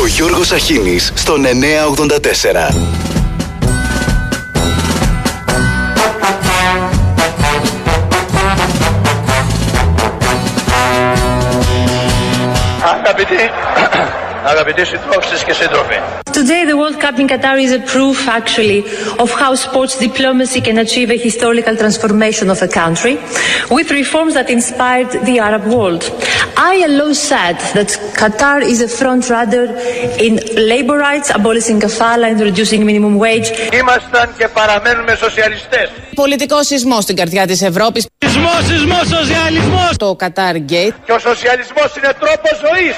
Ο Γιώργος Σαχίνης στον 984. Αγαπητοί συντρόφισσες και σύντροφοι. Today the World Cup in Qatar is a proof actually of how sports diplomacy can achieve a historical transformation of a country with reforms that inspired the Arab world. ILO said that Qatar is a front runner in labor rights, abolishing kafala and reducing minimum wage. Ήμασταν και παραμένουμε σοσιαλιστές. Πολιτικός σεισμός στην καρδιά της Ευρώπης. Σεισμός, σεισμός, σοσιαλισμός. Το Qatar Gate. Και ο σοσιαλισμός είναι τρόπος ζωής.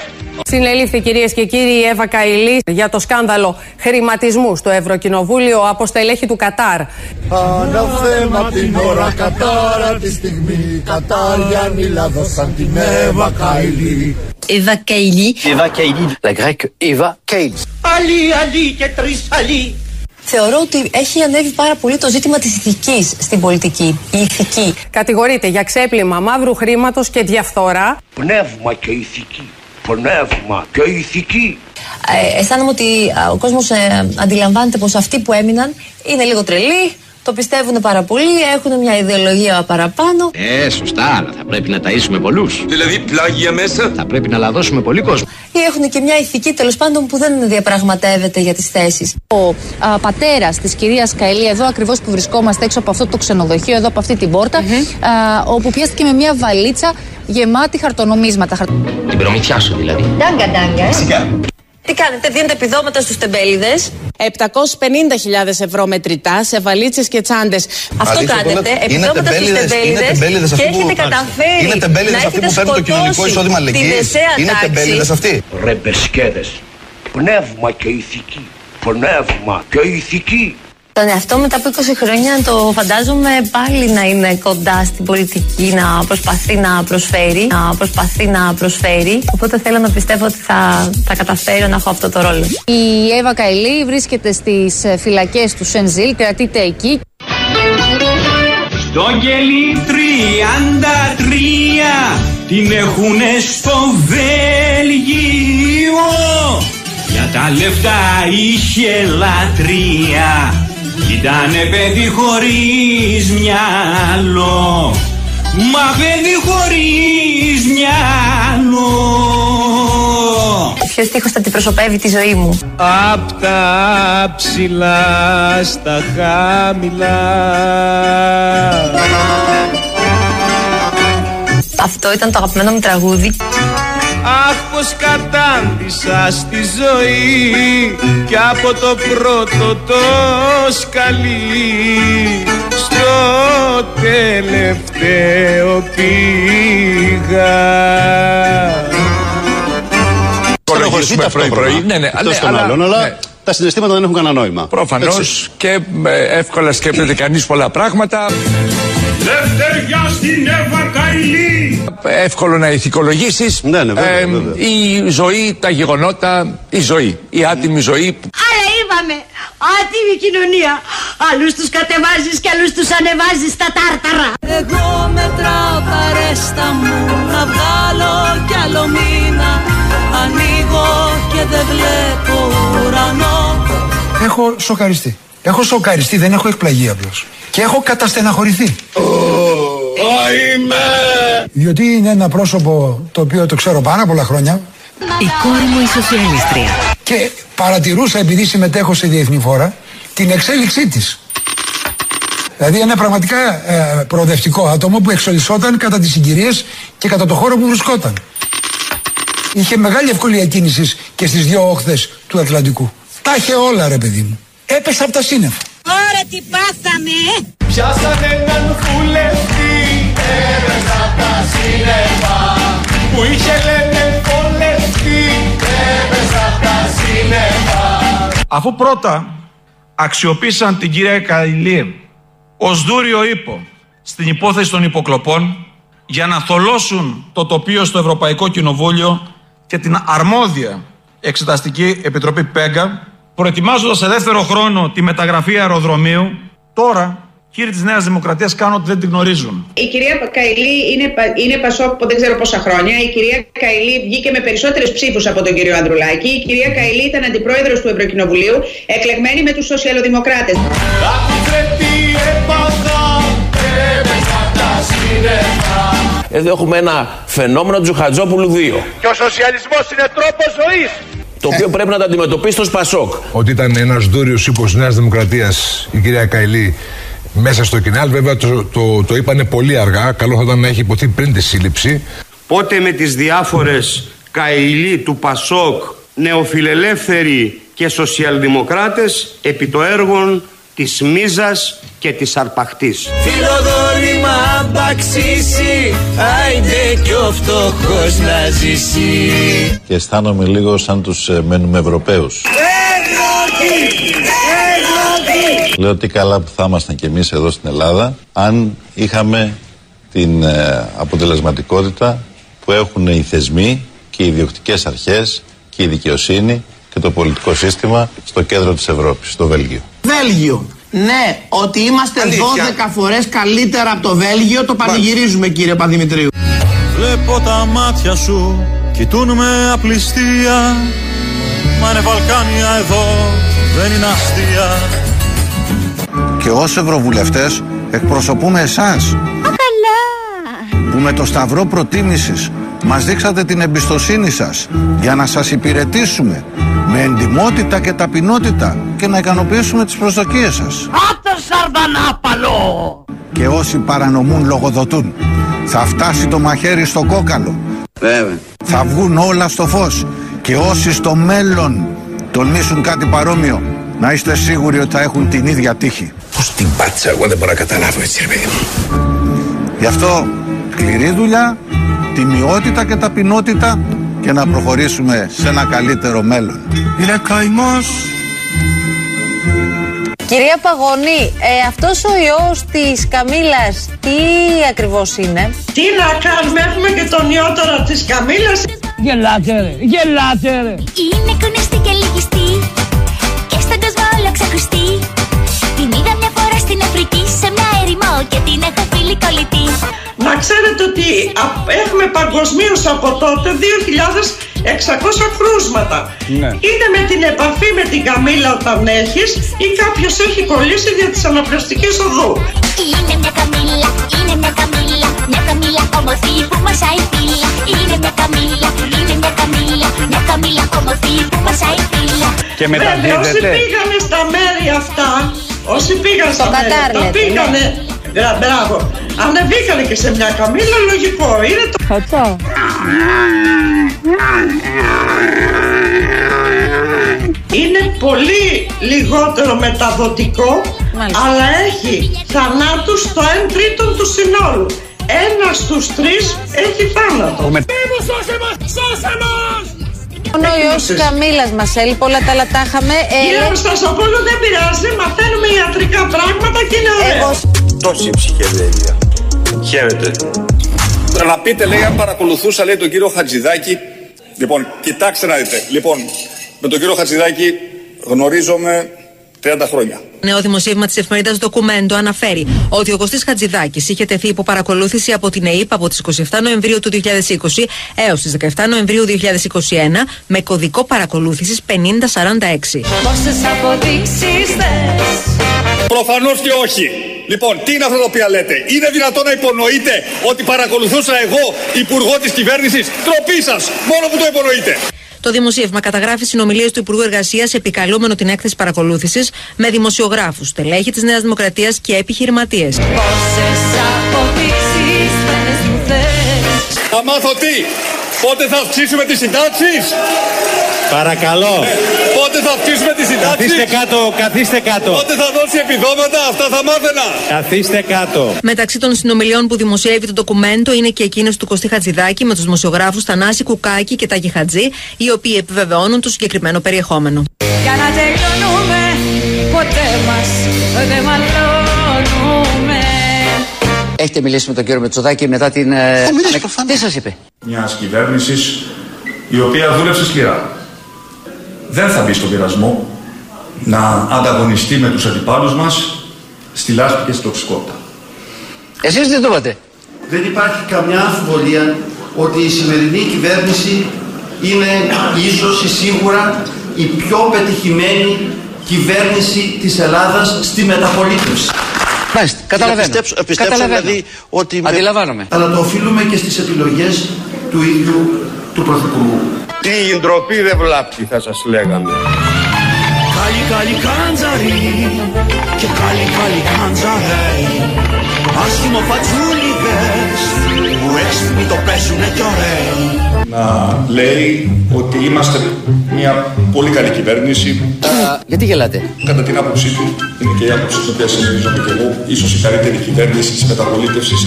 Συνελήφθη, κυρίες και κύριοι, η Εύα Καϊλή για το σκάνδαλο χρηματισμού στο Ευρωκοινοβούλιο από στελέχη του Κατάρ. Αναθέμα την ώρα Κατάρα, τη στιγμή Κατάριανοι λάδωσαν την Εύα Καϊλή. Εύα Καϊλή. Εύα Καϊλή. La grecque Εύα Καϊλή. Αλή, αλή και τρεις αλή. Θεωρώ ότι έχει ανέβει πάρα πολύ το ζήτημα της ηθικής στην πολιτική, η ηθική. Κατηγορείται για ξέπλυμα μαύρου χρήματος και διαφθορά. Πνεύμα και ηθική. Πνεύμα και ηθική. Αισθάνομαι ότι ο κόσμος αντιλαμβάνεται πως αυτοί που έμειναν είναι λίγο τρελοί, το πιστεύουν πάρα πολύ, έχουν μια ιδεολογία παραπάνω. Σωστά, αλλά θα πρέπει να ταΐσουμε πολλούς. Δηλαδή πλάγια μέσα. Θα πρέπει να λαδώσουμε πολύ κόσμο. Ή έχουν και μια ηθική τέλος πάντων που δεν διαπραγματεύεται για τις θέσεις. Ο πατέρας της κυρίας Καηλή, εδώ ακριβώς που βρισκόμαστε έξω από αυτό το ξενοδοχείο, εδώ από αυτή την πόρτα, όπου πιάστηκε με μια βαλίτσα γεμάτη χαρτονομίσματα. Την προμηθιά σου δηλαδή. Ντάγκα, ντάγκα. Φυσικά. Τι κάνετε, δίνετε επιδόματα στους τεμπέληδες. 750.000 ευρώ μετρητά σε βαλίτσες και τσάντες. Αυτό κάνετε, επιδόματα στους τεμπέληδες και έχετε καταφέρει είναι να έχετε σκοτώσει τη δεσσέα τάξη. Ρε μπεσκέδες, πνεύμα και ηθική, πνεύμα και ηθική. Τον εαυτό μετά από 20 χρόνια το φαντάζομαι πάλι να είναι κοντά στην πολιτική, να προσπαθεί να προσφέρει, οπότε θέλω να πιστεύω ότι θα καταφέρω να έχω αυτό το ρόλο. Η Εύα Καϊλή βρίσκεται στις φυλακές του Σενζίλ, κρατείται εκεί. Στο κελί 33 την έχουνε στο Βέλγιο, για τα λεφτά είχε λατρεία. Ήτανε παιδί χωρίς μυαλό, μα παιδί χωρίς μυαλό. Ποιος στίχος θα την προσωπεύει τη ζωή μου? Απ' τα ψηλά στα χαμηλά. Αυτό ήταν το αγαπημένο μου τραγούδι. Αχ, πως κατάντησα στη ζωή κι από το πρώτο το σκαλί στο τελευταίο πήγα. Προχωρηθείτε πρωί-πρωί. Ναι, αυτός τον άλλον, αλλά τα συναισθήματα δεν έχουν κανένα νόημα. Προφανώς και εύκολα σκέφτεται κανείς πολλά πράγματα. Λευτεριά στην Εύα Καϊλή. Εύκολο να ηθικολογήσεις. Ναι, βέβαια, βέβαια. Η ζωή, τα γεγονότα, η ζωή, η άτιμη ζωή. Άρα είπαμε, άτιμη κοινωνία. Άλλους τους κατεβάζεις και άλλους τους ανεβάζεις στα τάρταρα. Εγώ μετράω τα ρέστα μου, να βγάλω κι άλλο μήνα. Ανοίγω και δεν βλέπω ουρανό. Έχω σοκαριστεί. Δεν έχω εκπλαγεί απλώς. Και έχω καταστεναχωρηθεί. Διότι είναι ένα πρόσωπο το οποίο το ξέρω πάρα πολλά χρόνια. Η κόρη μου η σοσιαλίστρια. Και παρατηρούσα, επειδή συμμετέχω σε διεθνή φόρα, την εξέλιξή της. Δηλαδή ένα πραγματικά προοδευτικό άτομο που εξελισσόταν κατά τις συγκυρίες και κατά το χώρο που βρισκόταν. Είχε μεγάλη ευκολία κίνησης και στις δύο όχθες του Ατλαντικού. Τα είχε όλα, ρε παιδί μου. Έπεσε από τα σύννεφα. Ωραία, τι πάθαμε! Πιάσανε έναν βουλευτή, έπεσε από τα σύννεφα. Που είχε λένε βολευτή, έπεσε από τα σύννεφα. Αφού πρώτα αξιοποίησαν την κυρία Καϊλή ως δούριο ύπο στην υπόθεση των υποκλοπών για να θολώσουν το τοπίο στο Ευρωπαϊκό Κοινοβούλιο και την αρμόδια Εξεταστική Επιτροπή ΠΕΓΑ, προετοιμάζοντας σε δεύτερο χρόνο τη μεταγραφή αεροδρομίου, τώρα Κύριοι της Νέας Δημοκρατίας κάνουν ότι δεν την γνωρίζουν. Η κυρία Καϊλή είναι Πασόκ, δεν ξέρω πόσα χρόνια. Η κυρία Καϊλή βγήκε με περισσότερες ψήφους από τον κύριο Ανδρουλάκη. Η κυρία Καϊλή ήταν αντιπρόεδρος του Ευρωκοινοβουλίου, εκλεγμένη με τους σοσιαλοδημοκράτες. Εδώ έχουμε ένα φαινόμενο Τζουχατζόπουλου 2. Και ο σοσιαλισμός είναι τρόπος ζωής. Το οποίο πρέπει να τα αντιμετωπίσει το Πασόκ. Ότι ήταν ένας δούριος ύπος Νέας Δημοκρατίας η κυρία Καϊλή μέσα στο κοινάλ, βέβαια το είπανε πολύ αργά. Καλό θα ήταν να έχει υποθεί πριν τη σύλληψη. Πότε με τις διάφορες Καϊλή του Πασόκ, νεοφιλελεύθεροι και σοσιαλδημοκράτες επί το έργο της μίζας και της αρπαχτής. Φιλοδόρημα αμπαξίσει, άιντε κι ο φτωχός να ζήσει. Και αισθάνομαι λίγο σαν τους μένουμε Ευρωπαίους. Λέω τι καλά που θα ήμασταν κι εμείς εδώ στην Ελλάδα αν είχαμε την αποτελεσματικότητα που έχουν οι θεσμοί και οι ιδιοκτικές αρχές και η δικαιοσύνη και το πολιτικό σύστημα στο κέντρο της Ευρώπης, στο Βέλγιο. Βέλγιο! Ναι, ότι είμαστε αλήθεια. 12 φορές καλύτερα από το Βέλγιο, το πανηγυρίζουμε κύριε Παδημητρίου. Βλέπω τα μάτια σου, κοιτούν με απληστία. Μα είναι Βαλκάνια εδώ, δεν είναι αστεία. Και ως ευρωβουλευτές εκπροσωπούμε εσάς. Που με το σταυρό προτίμησης μας δείξατε την εμπιστοσύνη σας για να σας υπηρετήσουμε με εντιμότητα και ταπεινότητα και να ικανοποιήσουμε τις προσδοκίες σας. Άτε σαρδανάπαλο! Και όσοι παρανομούν λογοδοτούν. Θα φτάσει το μαχαίρι στο κόκαλο. Βέβαια. Θα βγουν όλα στο φως. Και όσοι στο μέλλον τολμήσουν κάτι παρόμοιο, να είστε σίγουροι ότι θα έχουν την ίδια τύχη. Πώς την πάτησα, εγώ δεν μπορώ να καταλάβω έτσι ρε παιδί μου. Γι' αυτό σκληρή δουλειά, τιμιότητα και ταπεινότητα και να προχωρήσουμε σε ένα καλύτερο μέλλον. Είναι καημός. Κυρία Παγωνή, αυτός ο ιός της Καμήλας τι ακριβώς είναι? Τι να κάνουμε, έχουμε και τον ιό τώρα της Καμήλας. Γελάτε ρε, γελάτε ρε. Είναι κουνιστή και λυγιστή και στον κόσμο όλο ξακουστή. Την είδα μια φορά στην Αφρική σε μια ερημό και την έχω φίλη κολλητή. Να ξέρετε ότι έχουμε παγκοσμίως από τότε 2.600 κρούσματα. Ναι. Είτε με την επαφή με την Καμήλα όταν έχεις ή κάποιος έχει κολλήσει δια της αναπνευστικής οδού. Είναι μια Καμήλα, είναι μια Καμήλα, μια Καμήλα όμορφη που μασάει πύλα. Είναι μια Καμήλα, είναι μια Καμήλα, μια Καμήλα όμορφη που μασάει πύλα. Και μεταδίδεται. Βέβαια, όσοι πήγανε στα μέρη αυτά, όσοι πήγαν στα Κατάρ, τα πήγανε, ναι. Μπράβο. Ανεβήκανε και σε μια Καμήλα, λογικό. Είναι το... Χατσά. Είναι πολύ λιγότερο μεταδοτικό, μάλιστα. Αλλά έχει θανάτους στο 1/3 του συνόλου. 1 στους 3 έχει θάνατο. Σώσε μας! Σώσε μας! Μόνο ο ιός της Καμήλας μας έλειπε, όλα τα άλλα τα είχαμε. Κύριε Στασοπούλου, δεν πειράζει, μαθαίνουμε ιατρικά πράγματα και είναι ωραίο. Τόση ψυχεδέλεια. Χαίρετε. Να πείτε, λέει, αν παρακολουθούσα, λέει, τον κύριο Χατζηδάκη. Λοιπόν, κοιτάξτε να δείτε. Λοιπόν, με τον κύριο Χατζηδάκη γνωρίζομαι 30 χρόνια. Νέο δημοσίευμα της εφημερίδας Ντοκουμέντο αναφέρει ότι ο Κωστής Χατζηδάκης είχε τεθεί υπό παρακολούθηση από την ΕΕΠ από τις 27 Νοεμβρίου του 2020 έως τις 17 Νοεμβρίου 2021 με κωδικό παρακολούθησης 5046. Πόσες αποδείξεις θες? Προφανώς και όχι. Λοιπόν, τι είναι αυτό το οποίο λέτε? Είναι δυνατόν να υπονοείτε ότι παρακολουθούσα εγώ υπουργό της κυβέρνησης? Τροπή σας, μόνο που το υπονοείτε. Το δημοσίευμα καταγράφει συνομιλίες του Υπουργού Εργασίας επικαλούμενο την έκθεση παρακολούθησης με δημοσιογράφους, στελέχη της Νέας Δημοκρατίας και επιχειρηματίες. Θα μάθω τι, πότε θα αυξήσουμε τις συντάξεις. Παρακαλώ. Πότε θα αυξήσουμε τις συντάξεις. Καθίστε κάτω, καθίστε κάτω. Πότε θα δώσει επιδόματα, αυτά θα μάθαινα. Καθίστε κάτω. Μεταξύ των συνομιλιών που δημοσιεύει το ντοκουμέντο είναι και εκείνες του Κωστή Χατζηδάκη με τους δημοσιογράφους Θανάση Κουκάκη και Τάκη Χατζή, οι οποίοι επιβεβαιώνουν το συγκεκριμένο περιεχόμενο. Για να τελειώνουμε, ποτέ μας δεν μαλώνουμε. Έχετε μιλήσει με τον κύριο Μετσοδάκη μετά την... Τι σας είπε? Μιας κυβέρνησης η οποία δούλεψε σκληρά. Δεν θα μπει στον πειρασμό να ανταγωνιστεί με τους αντιπάλους μας στη λάσπη και στη τοξικότητα. Εσείς τι το είπατε? Δεν υπάρχει καμιά αμφιβολία ότι η σημερινή κυβέρνηση είναι ίσως ή σίγουρα η πιο πετυχημένη κυβέρνηση της Ελλάδας στη μεταπολίτευση. Μάλιστα, καταλαβαίνω. Πιστέψω δηλαδή ότι... Αντιλαμβάνομαι. Αλλά το οφείλουμε και στις επιλογές του ίδιου του Πρωθυπουργού. Τι ντροπή δεν βλάπτει, θα σας λέγαμε. Να λέει ότι είμαστε μια πολύ καλή κυβέρνηση. Γιατί γελάτε? Κατά την άποψή του, είναι και η άποψη στην οποία συμμερίζομαι και εγώ, ίσως η καλύτερη κυβέρνηση της μεταπολίτευσης.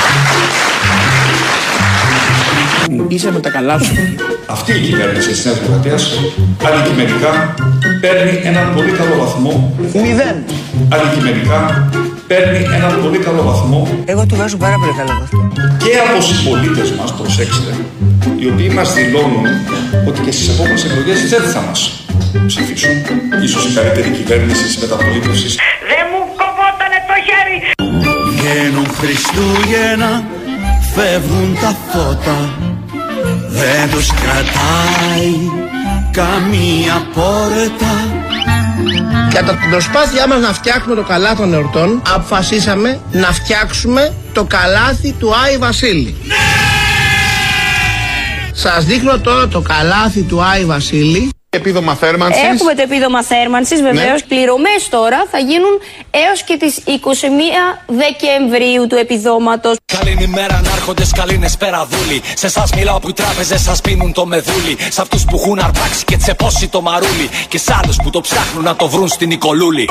Είσαι με τα καλά σου. Αυτή η κυβέρνηση της Νέας Δημοκρατίας αντικειμενικά παίρνει έναν πολύ καλό βαθμό. 0. Αντικειμενικά παίρνει έναν πολύ καλό βαθμό. Εγώ του βάζω πάρα πολύ καλό βαθμό. Και από συμπολίτες μας, προσέξτε, οι οποίοι μας δηλώνουν ότι και στις επόμενες εκλογές δεν θα μας ψηφίσουν. Ίσως η καλύτερη κυβέρνηση της μεταπολίτευσης. Δεν μου κοβότανε το χέρι. Βγαίνουν Χριστούγεννα, φεύγουν τα φώτα, δεν τους κρατάει καμία πόρτα. Κατά την προσπάθειά μας να φτιάξουμε το καλά των εορτών, αποφασίσαμε να φτιάξουμε το καλάθι του Άι Βασίλη. Ναι! Σας δείχνω τώρα το καλάθι του Άι Βασίλη. Επίδομα θέρμανσης. Έχουμε το επίδομα θέρμανσης, βεβαίως. Ναι. Πληρωμές τώρα θα γίνουν έως και τις 21 Δεκεμβρίου του επιδόματος. Καλήν ημέρα, νάρχοντες, καλήνες σπεραδούλοι. Σε εσάς μιλάω που οι τράπεζες σας πίνουν το μεδούλι. Σε αυτούς που έχουν αρπάξει και τσεπώσει το μαρούλι. Και σ' άλλους που το ψάχνουν να το βρουν στην Νικολούλη.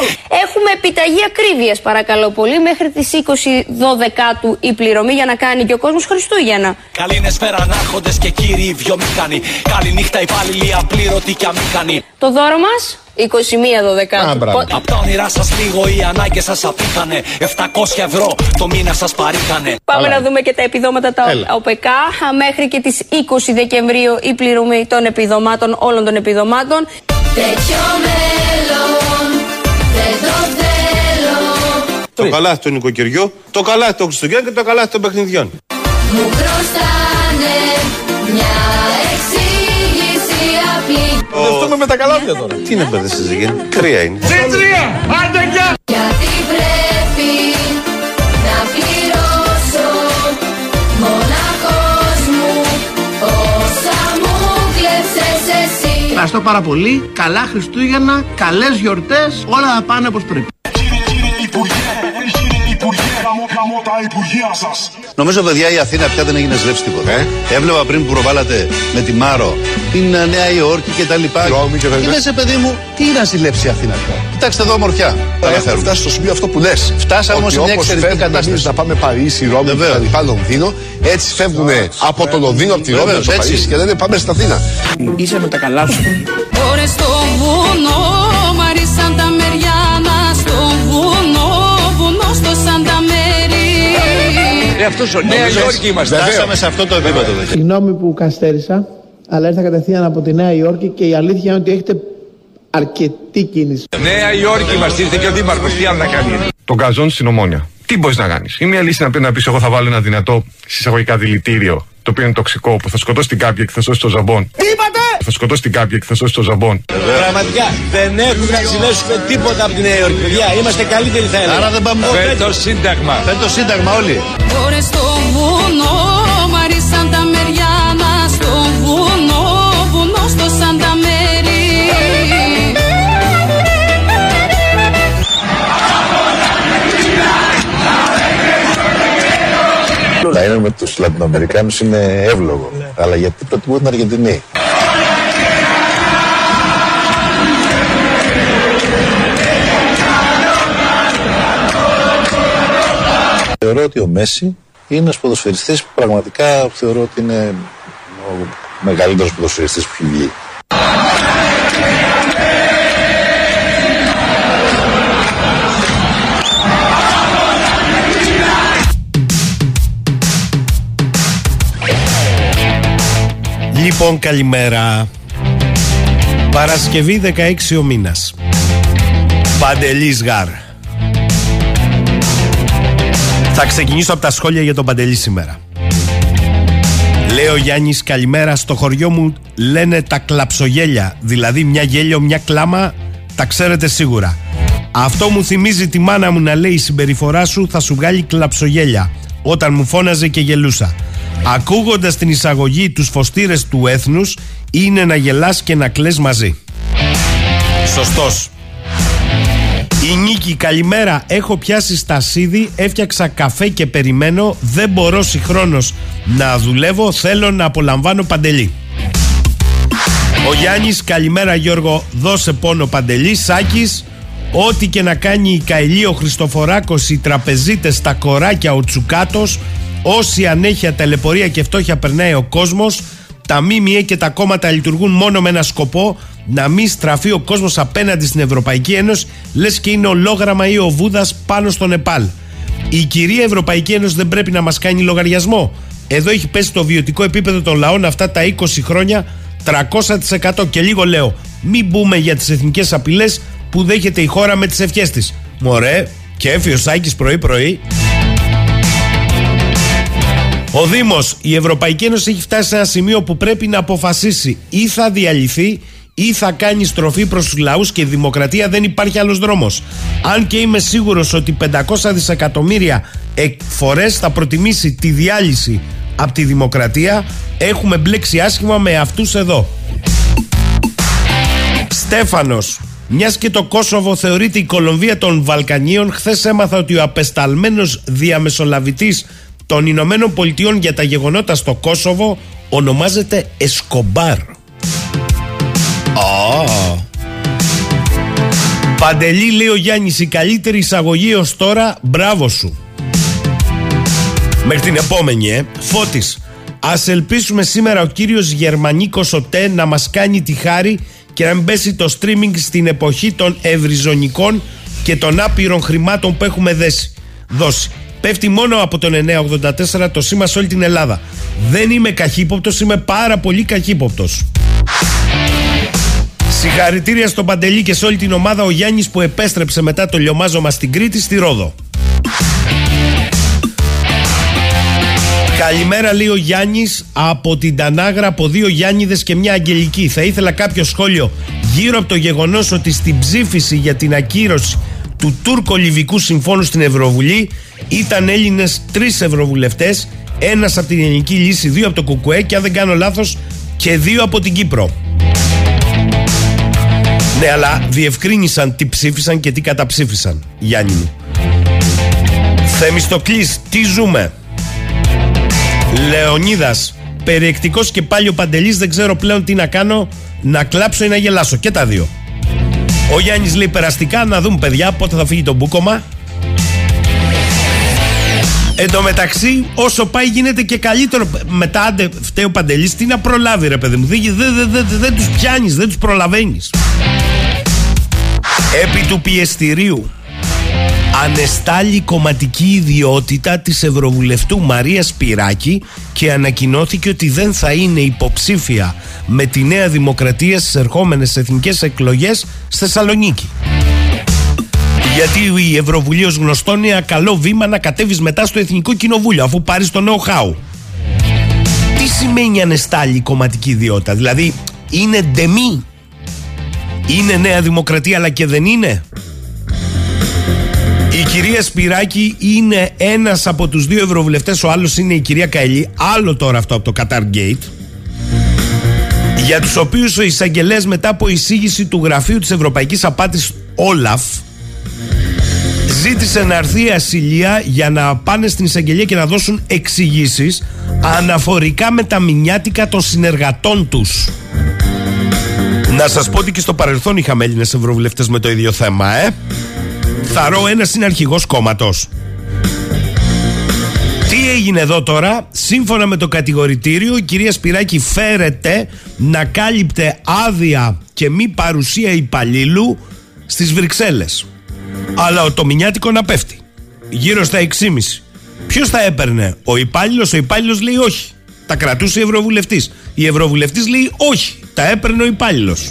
Έχουμε επιταγή ακρίβειας, παρακαλώ πολύ. Μέχρι τις 20/12 η πληρωμή για να κάνει και ο κόσμος Χριστούγεννα. Καλήνες πέρα, νάρχοντες και κύριοι βιομηχανοί. Καληνύχτα υπάλληλοι, απλήρωτοι και αμήχανοι. Το δώρο μας. 21/12. Απ' τα όνειρά σας λίγο οι ανάγκες σας απήχανε. 700 ευρώ το μήνα σας παρήχανε. Πάμε να δούμε και τα επιδόματα τα οπεκά. Μέχρι και τις 20 Δεκεμβρίου η πληρωμή των επιδομάτων, όλων των επιδομάτων. Τέτοιο μέλλον δεν το θέλω. Το καλάθι του νοικοκυριού, το καλάθι των Χριστουγέννων και το καλάθι των παιχνιδιών. Μου χρωστάνε μια εξήγηση απλή. Δευτούμε με τα καλάθια τώρα. Τι είναι παιδί συζυγή, τρία είναι. Τρία, άντε γεια! Γιατί πρέπει να πληρώσω μοναχός μου όσα μου κλέψες εσύ. Ευχαριστώ πάρα πολύ, καλά Χριστούγεννα, καλές γιορτές, όλα θα πάνε όπως πρέπει. Νομίζω, παιδιά, η Αθήνα πια δεν έγινε σβέψει τίποτα. Έβλεπα πριν που προβάλλατε με τη Μάρο την Νέα Υόρκη και τα λοιπά. Ρώμη και Βέλγιο. Είδε, παιδί μου, τι να ζηλέψει η Αθήνα πια. Κοιτάξτε εδώ, ομορφιά. Έχουμε φτάσει στο σημείο αυτό που λες. Φτάσαμε σε μια εξαιρετική κατάσταση. Να πάμε Παρίσι, Ρώμη και λοιπά, Λονδίνο. Έτσι φεύγουν από το Λονδίνο, από τη Ρώμη, από το Παρίσι και λένε πάμε στην Αθήνα. Είσαι με τα καλά σου. Ωρε στο βουνό, μαρίσαν τα μεριάνα στο βουνό, βουνό στο Σαντα Μέρι. Αυτός ο Νέα Υόρκη είμαστε. Φτάσαμε σε αυτό το επίπεδο. Συγγνώμη που καθυστέρησα, αλλά ήρθα κατευθείαν από τη Νέα Υόρκη και η αλήθεια είναι ότι έχετε αρκετή κίνηση. Νέα Υόρκη μας ήρθε και ο Δήμαρχος. Τι άλλο να κάνει. Τον καζόν στην Ομόνια. Τι μπορείς να κάνεις? Είναι μια λύση να πει να πεις: εγώ θα βάλω ένα δυνατό συσσαγωγικά δηλητήριο, το οποίο είναι τοξικό, που θα σκοτώσει την κάποια και θα σώσει το ζαμπόν. Τι είπατε? Θα σκοτώσει την κάποια και θα σώσει το ζαμπόν. Πραγματικά δεν έχουμε να ζηλέψουμε τίποτα από τη Νέα Υόρκη. Είμαστε καλύτεροι θα έλεγα. Άρα δεν πάμε. Φέτο σύνταγμα. Φέτο σύνταγμα όλοι. Ωρε στο βουνό, μαρίσαν τα μεριάνα. Στο βουνό, βουνό στο Σαντα Μέρι. Να είναι με τους Λατινοαμερικάνους είναι εύλογο. Αλλά γιατί προτιμούν την Αργεντινή. Θεωρώ ότι ο Μέση είναι ένας ποδοσφαιριστής που πραγματικά θεωρώ ότι είναι ο μεγαλύτερος ποδοσφαιριστής που έχει βγει. Λοιπόν, καλημέρα. Παρασκευή 16 ο μήνας. Παντελής Γαρ. Θα ξεκινήσω από τα σχόλια για τον Παντελή σήμερα. Λέει ο Γιάννης, καλημέρα. Στο χωριό μου λένε τα κλαψογέλια. Δηλαδή μια γέλιο, μια κλάμα, τα ξέρετε σίγουρα. Αυτό μου θυμίζει τη μάνα μου να λέει: η συμπεριφορά σου θα σου βγάλει κλαψογέλια. Όταν μου φώναζε και γελούσα. Ακούγοντας την εισαγωγή τους φωστήρες του έθνους, είναι να γελάς και να κλαις μαζί. Σωστός. Η Νίκη, καλημέρα. Έχω πιάσει στασίδι, έφτιαξα καφέ και περιμένω. Δεν μπορώ συγχρόνως να δουλεύω. Θέλω να απολαμβάνω, Παντελή. Ο Γιάννης, καλημέρα Γιώργο. Δώσε πόνο, Παντελή. Σάκης, ό,τι και να κάνει η Καηλή, ο Χριστοφοράκος, οι τραπεζίτες, τα κοράκια, ο Τσουκάτος, όση ανέχεια, ταλαιπωρία και φτώχεια περνάει ο κόσμος, τα ΜΜΕ και τα κόμματα λειτουργούν μόνο με ένα σκοπό, να μην στραφεί ο κόσμος απέναντι στην Ευρωπαϊκή Ένωση, λες και είναι ολόγραμμα ή ο Βούδας πάνω στο Νεπάλ. Η κυρία Ευρωπαϊκή Ένωση δεν πρέπει να μας κάνει λογαριασμό. Εδώ έχει πέσει το βιωτικό επίπεδο των λαών αυτά τα 20 χρόνια 300% και λίγο, λέω. Μην μπούμε για τις εθνικές απειλές που δέχεται η χώρα με τις ευχές της. Μωρέ, κέφι ο Σάκης πρωί-πρωί. Ο Δήμος, η Ευρωπαϊκή Ένωση έχει φτάσει σε ένα σημείο που πρέπει να αποφασίσει, ή θα διαλυθεί ή θα κάνει στροφή προς τους λαούς και η δημοκρατία, δεν υπάρχει άλλος δρόμος. Αν και είμαι σίγουρος ότι 500 δισεκατομμύρια εκφορές θα προτιμήσει τη διάλυση από τη δημοκρατία, έχουμε μπλέξει άσχημα με αυτούς εδώ. Στέφανος, μιας και το Κόσοβο θεωρείται η Κολομβία των Βαλκανίων, χθες έμαθα ότι ο απεσταλμένος διαμεσολαβητής των Ηνωμένων Πολιτειών για τα γεγονότα στο Κόσοβο ονομάζεται Εσκομπάρ. Oh. Παντελή, λέει ο Γιάννης, η καλύτερη εισαγωγή ως τώρα, μπράβο σου. Μέχρι την επόμενη, Φώτης, ας ελπίσουμε σήμερα ο κύριος Γερμανίκος ΟΤΕ να μας κάνει τη χάρη και να μην πέσει το streaming στην εποχή των ευρυζωνικών και των άπειρων χρημάτων που έχουμε δώσει. Πέφτει μόνο από τον 984 το σήμα σε όλη την Ελλάδα. Δεν είμαι καχύποπτος, είμαι πάρα πολύ καχύποπτος. Συγχαρητήρια στον Παντελή και σε όλη την ομάδα. Ο Γιάννης που επέστρεψε μετά το λιωμάζωμα στην Κρήτη, στη Ρόδο. Καλημέρα, λέει ο Γιάννης από την Τανάγρα, από δύο Γιάννηδες και μια Αγγελική. Θα ήθελα κάποιο σχόλιο γύρω από το γεγονός ότι στην ψήφιση για την ακύρωση του τουρκο-λιβικού συμφώνου στην Ευρωβουλή ήταν Έλληνες 3 ευρωβουλευτές, ένας από την Ελληνική Λύση, 2 από το ΚΚΕ και αν δεν κάνω λάθος και 2 από την Κύπρο. Ναι, αλλά διευκρίνησαν τι ψήφισαν και τι καταψήφισαν, Γιάννη μου. Θεμιστοκλής, τι ζούμε. Λεωνίδας, περιεκτικός και πάλι ο Παντελής, δεν ξέρω πλέον τι να κάνω, να κλάψω ή να γελάσω, και τα δύο. Ο Γιάννης λέει περαστικά, να δούμε παιδιά πότε θα φύγει το μπούκομα. Εν τω μεταξύ, όσο πάει γίνεται και καλύτερο. Μετά, άντε, φταίει ο Παντελής, τι να προλάβει ρε παιδί μου. Δεν τους πιάνεις, δεν τους προλαβαίνεις. Επί του πιεστηρίου, ανεστάλλει κομματική ιδιότητα της Ευρωβουλευτού Μαρία Σπυράκη και ανακοινώθηκε ότι δεν θα είναι υποψήφια με τη Νέα Δημοκρατία στις ερχόμενες εθνικές εκλογές στη Θεσσαλονίκη. Γιατί η Ευρωβουλή, ως γνωστό, είναι ένα καλό βήμα να κατέβεις μετά στο Εθνικό Κοινοβούλιο αφού πάρεις το know-how. Τι σημαίνει ανεστάλλει κομματική ιδιότητα, δηλαδή είναι ντεμή, είναι Νέα Δημοκρατία αλλά και δεν είναι. Η κυρία Σπυράκη είναι ένας από τους δύο ευρωβουλευτές, ο άλλος είναι η κυρία Καϊλή, άλλο τώρα αυτό από το Κατάρ Γκέιτ, για τους οποίους ο εισαγγελέας μετά από εισήγηση του γραφείου της Ευρωπαϊκής Απάτης Όλαφ ζήτησε να έρθει ασυλία για να πάνε στην εισαγγελία και να δώσουν εξηγήσεις αναφορικά με τα μηνιάτικα των συνεργατών τους. Να σας πω ότι και στο παρελθόν είχαμε Έλληνες ευρωβουλευτές με το ίδιο θέμα, Θαρώ, ένας είναι αρχηγός κόμματος. Τι έγινε εδώ τώρα? Σύμφωνα με το κατηγορητήριο, η κυρία Σπυράκη φέρεται να κάλυπτε άδεια και μη παρουσία υπαλλήλου στις Βρυξέλλες. Αλλά το μηνιάτικο να πέφτει γύρω στα 6,5. Ποιος θα έπαιρνε? Ο υπάλληλος? Ο υπάλληλος λέει όχι. Τα κρατούσε η Ευρωβουλευτής. Η Ευρωβουλευτής λέει όχι. Τα έπαιρνε ο υπάλληλος.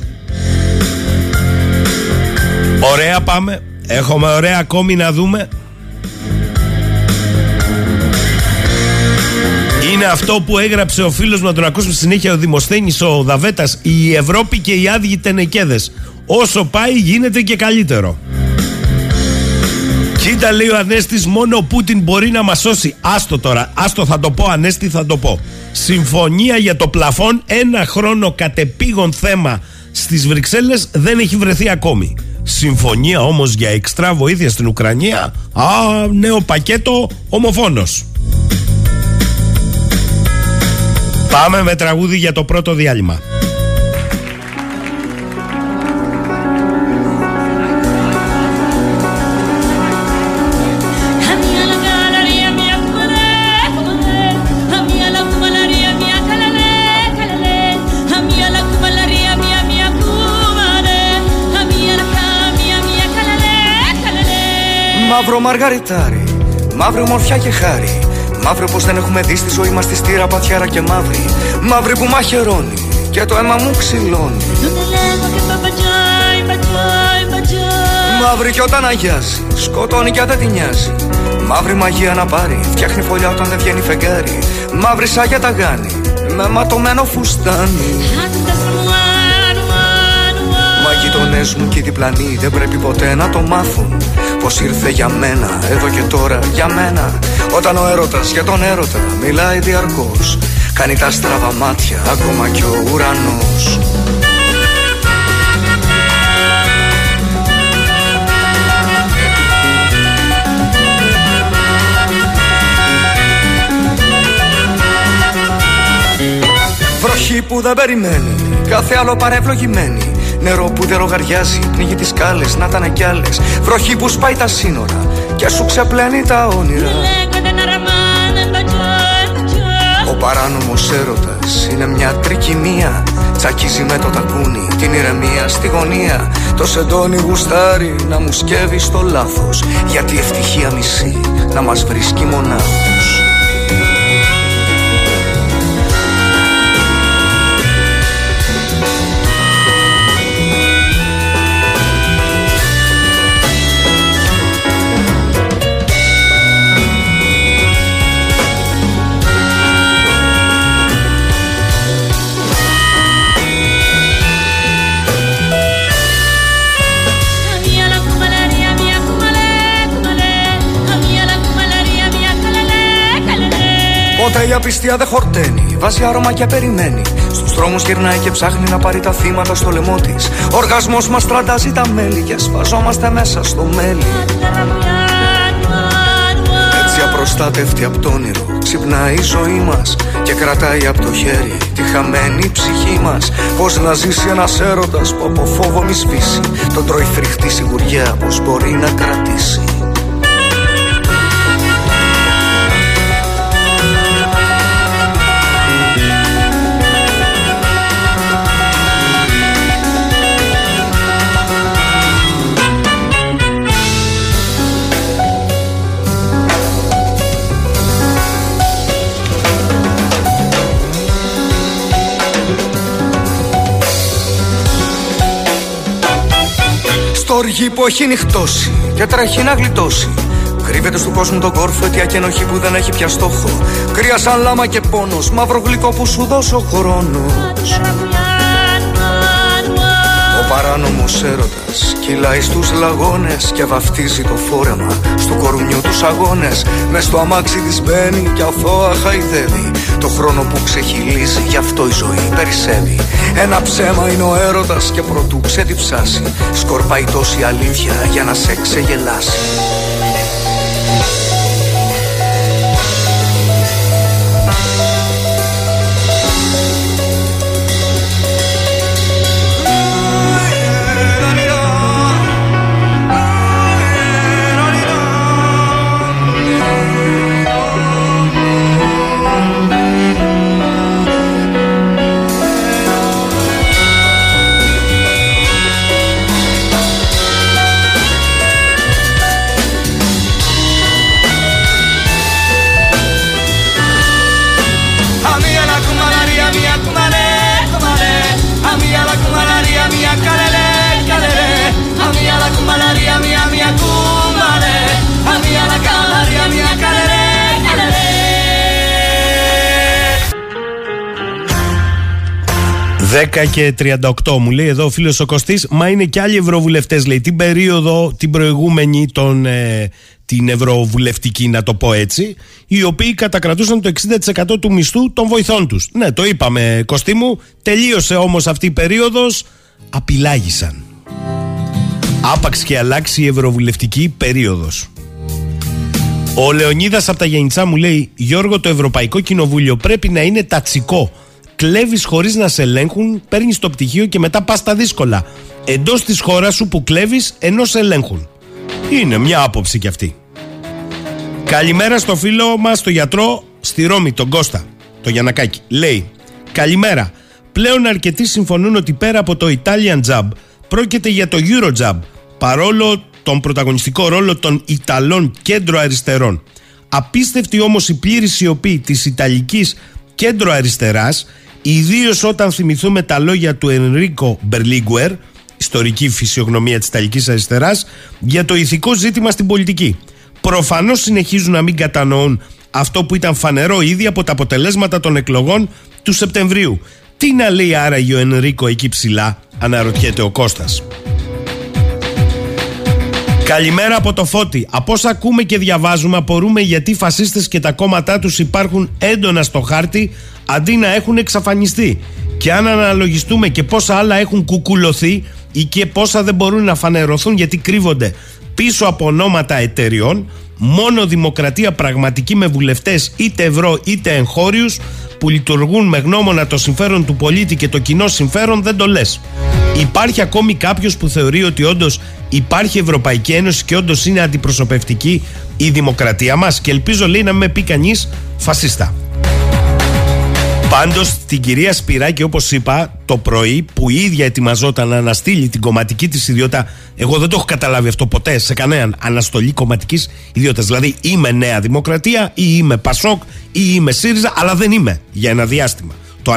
Ωραία πάμε. Έχουμε ωραία ακόμη να δούμε. είναι αυτό που έγραψε ο φίλος μου, να τον ακούσουμε συνέχεια, ο Δημοσθένης ο Δαβέτας, η Ευρώπη και οι άδειοι τενεκέδες. Όσο πάει γίνεται και καλύτερο. Κοίτα, λέει ο Ανέστης, μόνο ο Πούτιν μπορεί να μας σώσει. Άστο τώρα, άστο θα το πω, Ανέστη, θα το πω. Συμφωνία για το πλαφόν, ένα χρόνο κατεπήγον θέμα στις Βρυξέλλες, δεν έχει βρεθεί ακόμη. Συμφωνία όμως για εξτρά βοήθεια στην Ουκρανία, νέο πακέτο, ομοφόνος. Πάμε με τραγούδι για το πρώτο διάλειμμα. Μαύρο μαργαριτάρι, μαύρο μορφιά και χάρη. Μαύρο πως δεν έχουμε δει στη ζωή μας τη στήρα παθιάρα και μαύρη. Μαύρη που μαχαιρώνει και το αίμα μου ξυλώνει. Μαύρη κι όταν αγιάζει, σκοτώνει κι αν δεν τη νοιάζει. Μαύρη μαγεία να πάρει, φτιάχνει φωλιά όταν δεν βγαίνει φεγγάρι. Μαύρη σαν και τα γάνη, με ματωμένο φουστάνι. Μα οι γειτονές μου και οι διπλανοί δεν πρέπει ποτέ να το μάθουν. Πως ήρθε για μένα, εδώ και τώρα για μένα. Όταν ο έρωτας για τον έρωτα μιλάει διαρκώς, κάνει τα στραβά μάτια ακόμα κι ο ουρανός. Βροχή που δεν περιμένει, κάθε άλλο παρευλογημένη. Νερό που δεν ρογαριάζει, πνίγει τις σκάλες, να ήταν κι άλλες. Βροχή που σπάει τα σύνορα και σου ξεπλένει τα όνειρα. Ο παράνομος έρωτας είναι μια τρικυμία. Τσακίζει με το τακούνι την ηρεμία στη γωνία. Το σεντόνι γουστάρει να μου σκεύει στο λάθος, γιατί η ευτυχία μισεί να μας βρίσκει μονάχος. Ποτέ η απιστία δεν χορταίνει, βάζει άρωμα και περιμένει. Στους δρόμους γυρνάει και ψάχνει να πάρει τα θύματα στο λαιμό της. Οργασμός μας τραντάζει τα μέλη και σφαζόμαστε μέσα στο μέλι. Έτσι απροστάτευτη απ' το όνειρο ξυπνάει η ζωή μας και κρατάει απ' το χέρι τη χαμένη ψυχή μας. Πώς να ζήσει ένας έρωτας που από φόβο μη σβήσει, τον τρώει φρικτή σιγουριά πως μπορεί να κρατήσει. Οργή που έχει νυχτώσει και τρέχει να γλιτώσει. Κρύβεται στον κόσμο τον κόρφο, αιτία και ενοχή που δεν έχει πια στόχο. Κρύα σαν λάμα και πόνος, μαύρο γλυκό που σου δώσω χρόνος. Ο παράνομος έρωτας κυλάει στους λαγώνες και βαφτίζει το φόρεμα στο κορουμιού τους αγώνες. Μες στο αμάξι της μπαίνει και αθώα χαϊδεύει το χρόνο που ξεχυλίζει, γι' αυτό η ζωή περισσεύει. Ένα ψέμα είναι ο έρωτας και προτού ξεδιψάσει, σκορπάει τόση αλήθεια για να σε ξεγελάσει. 10 και 38 μου λέει εδώ ο φίλος ο Κωστής, μα είναι και άλλοι ευρωβουλευτές, λέει, την περίοδο την προηγούμενη την ευρωβουλευτική, να το πω έτσι, οι οποίοι κατακρατούσαν το 60% του μισθού των βοηθών τους. Ναι, το είπαμε, Κωστή μου, τελείωσε όμως αυτή η περίοδος, απειλάγησαν. Άπαξ και αλλάξει η ευρωβουλευτική περίοδος. Ο Λεωνίδας από τα Γενιτσά μου λέει, Γιώργο, το Ευρωπαϊκό Κοινοβούλιο πρέπει να είναι τατσικό. Κλέβεις χωρίς να σε ελέγχουν, παίρνεις το πτυχίο και μετά πας στα δύσκολα. Εντός της χώρας σου που κλέβεις, ενώ σε ελέγχουν. Είναι μια άποψη κι αυτή. Καλημέρα στο φίλο μας, στο γιατρό στη Ρώμη, τον Κώστα, το Γιαννακάκη. Λέει, καλημέρα. Πλέον αρκετοί συμφωνούν ότι πέρα από το Italian Job πρόκειται για το Eurojob, παρόλο τον πρωταγωνιστικό ρόλο των Ιταλών κέντρο-αριστερών. Απίστευτη όμως η πλήρη σιωπή της Ιταλικής κέντρο-αριστεράς, ιδίως όταν θυμηθούμε τα λόγια του Ενρίκο Μπερλίγκουερ, ιστορική φυσιογνωμία της Ιταλικής αριστεράς, για το ηθικό ζήτημα στην πολιτική. Προφανώς συνεχίζουν να μην κατανοούν αυτό που ήταν φανερό ήδη από τα αποτελέσματα των εκλογών του Σεπτεμβρίου. Τι να λέει άραγε ο Ενρίκο εκεί ψηλά, αναρωτιέται ο Κώστας. Καλημέρα από το Φώτη. Από όσα ακούμε και διαβάζουμε, απορούμε γιατί οι φασίστες και τα κόμματά τους υπάρχουν έντονα στο χάρτη αντί να έχουν εξαφανιστεί. Και αν αναλογιστούμε και πόσα άλλα έχουν κουκουλωθεί ή και πόσα δεν μπορούν να φανερωθούν γιατί κρύβονται πίσω από ονόματα εταιριών, μόνο δημοκρατία πραγματική με βουλευτές είτε ευρώ είτε εγχώριους που λειτουργούν με γνώμονα το συμφέρον του πολίτη και το κοινό συμφέρον δεν το λες. Υπάρχει ακόμη κάποιος που θεωρεί ότι όντως υπάρχει Ευρωπαϊκή Ένωση και όντως είναι αντιπροσωπευτική η δημοκρατία μας? Και ελπίζω, λέει, να με πει κανείς φασίστα. Πάντως την κυρία Σπυράκη, όπως είπα το πρωί, που η ίδια ετοιμαζόταν να αναστείλει την κομματική της ιδιότητα, εγώ δεν το έχω καταλάβει αυτό ποτέ σε κανέναν, αναστολή κομματικής ιδιότητας. Δηλαδή είμαι Νέα Δημοκρατία ή είμαι Πασόκ ή είμαι ΣΥΡΙΖΑ, αλλά δεν είμαι για ένα διάστημα. Το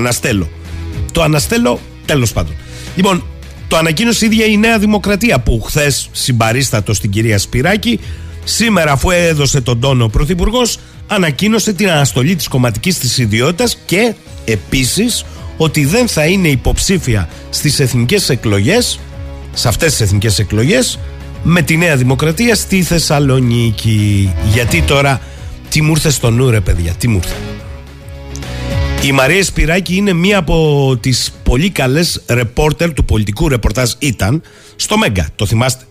αναστέλω, τέλος πάντων. Λοιπόν, το ανακοίνωσε η ίδια η Νέα Δημοκρατία, που χθες συμπαρίστατο στην κυρία Σπυράκη, σήμερα, αφού έδωσε τον τόνο ο Πρωθυπουργός, ανακοίνωσε την αναστολή της κομματικής της ιδιότητας και επίσης ότι δεν θα είναι υποψήφια στις εθνικές εκλογές, σε αυτές τις εθνικές εκλογές, με τη Νέα Δημοκρατία στη Θεσσαλονίκη. Γιατί τώρα, τι μου ήρθε στο νου, ρε παιδιά, τι μου ήρθε. Η Μαρία Σπυράκη είναι μία από τις πολύ καλές ρεπόρτερ του πολιτικού ρεπορτάζ, ήταν στο Μέγκα, το θυμάστε.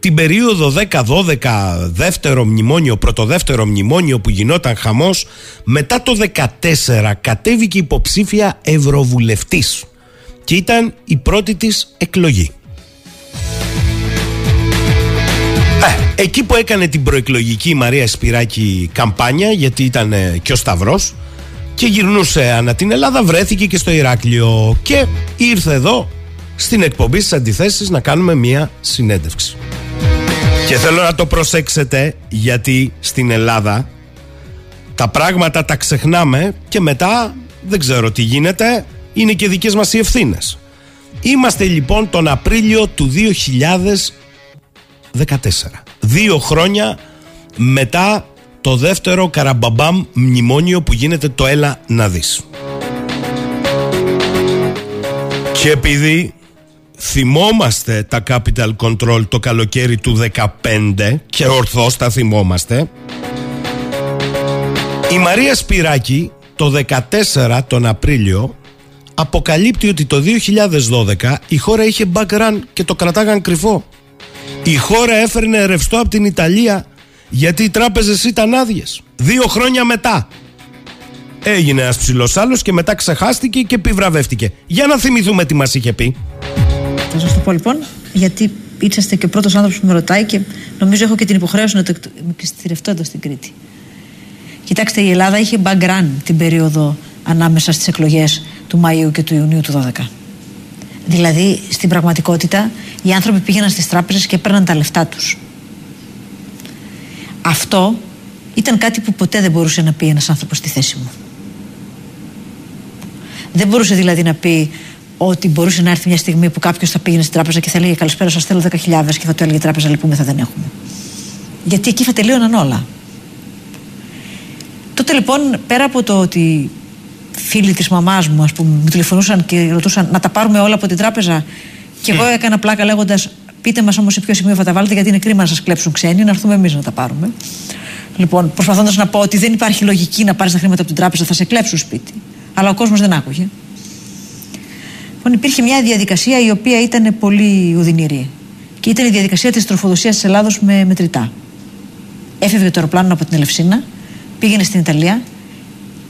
Την περίοδο 10-12, δεύτερο μνημόνιο, πρωτοδεύτερο μνημόνιο, που γινόταν χαμός, μετά το 14 κατέβηκε υποψήφια ευρωβουλευτής και ήταν η πρώτη της εκλογή. Εκεί που έκανε την προεκλογική Μαρία Σπυράκη καμπάνια, γιατί ήταν και ο Σταυρός και γυρνούσε ανά την Ελλάδα, βρέθηκε και στο Ηράκλειο και ήρθε εδώ στην εκπομπή στις Αντιθέσεις να κάνουμε μία συνέντευξη. Και θέλω να το προσέξετε, γιατί στην Ελλάδα τα πράγματα τα ξεχνάμε και μετά δεν ξέρω τι γίνεται, είναι και δικές μας οι ευθύνες. Είμαστε λοιπόν τον Απρίλιο του 2014, 2 χρόνια μετά το δεύτερο καραμπαμπάμ μνημόνιο που γίνεται το έλα να δεις. Και επειδή θυμόμαστε τα Capital Control το καλοκαίρι του 2015 και ορθώς τα θυμόμαστε, η Μαρία Σπυράκη το 2014 τον Απρίλιο αποκαλύπτει ότι το 2012 η χώρα είχε background και το κρατάγαν κρυφό. Η χώρα έφερνε ρευστό από την Ιταλία γιατί οι τράπεζες ήταν άδειες. 2 χρόνια μετά έγινε ένας ψηλός άλλος και μετά ξεχάστηκε και επιβραβεύτηκε. Για να θυμηθούμε τι μας είχε πει. Θα σας το πω λοιπόν, γιατί είσαστε και ο πρώτος άνθρωπος που με ρωτάει και νομίζω έχω και την υποχρέωση να το εκτιστηρευτώ εδώ στην Κρήτη. Κοιτάξτε, η Ελλάδα είχε background την περίοδο ανάμεσα στις εκλογές του Μαΐου και του Ιουνίου του 12. Δηλαδή, στην πραγματικότητα, οι άνθρωποι πήγαιναν στις τράπεζες και παίρναν τα λεφτά τους. Αυτό ήταν κάτι που ποτέ δεν μπορούσε να πει ένας άνθρωπος στη θέση μου. Δεν μπορούσε δηλαδή να πει ότι μπορούσε να έρθει μια στιγμή που κάποιος θα πήγαινε στην τράπεζα και θα έλεγε «Καλησπέρα, σας θέλω 10.000 και θα του έλεγε «Τράπεζα, λυπούμεθα, δεν έχουμε». Γιατί εκεί θα τελείωναν όλα. Τότε λοιπόν, πέρα από το ότι φίλοι της μαμάς μου, ας πούμε, μου τηλεφωνούσαν και ρωτούσαν να τα πάρουμε όλα από την τράπεζα. Και εγώ έκανα πλάκα λέγοντας, πείτε μας όμως σε ποιο σημείο θα τα βάλετε, γιατί είναι κρίμα να σας κλέψουν ξένοι, να έρθουμε εμείς να τα πάρουμε. Λοιπόν, προσπαθώντας να πω ότι δεν υπάρχει λογική να πάρεις τα χρήματα από την τράπεζα, θα σε κλέψουν σπίτι. Αλλά ο κόσμος δεν άκουγε. Λοιπόν, υπήρχε μια διαδικασία η οποία ήταν πολύ ουδυνηρή. Και ήταν η διαδικασία της τροφοδοσίας της Ελλάδος με μετρητά. Έφευγε το αεροπλάνο από την Ελευσίνα, πήγαινε στην Ιταλία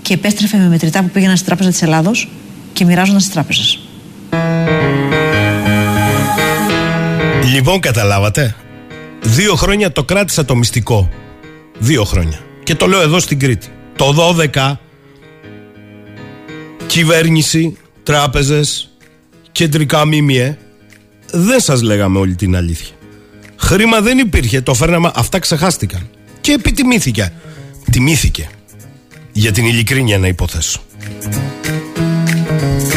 και επέστρεφε με μετρητά που πήγαιναν στην Τράπεζα της Ελλάδος και μοιράζονταν στις τράπεζες. Λοιπόν, καταλάβατε. 2 χρόνια το κράτησα το μυστικό. 2 χρόνια. Και το λέω εδώ στην Κρήτη. Το 12 κυβέρνηση, τράπεζες, κεντρικά ΜΜΕ, δεν σας λέγαμε όλη την αλήθεια. Χρήμα δεν υπήρχε, το φέρναμε, αυτά ξεχάστηκαν. Και επιτιμήθηκε. Τιμήθηκε. Για την ειλικρίνεια να υποθέσω.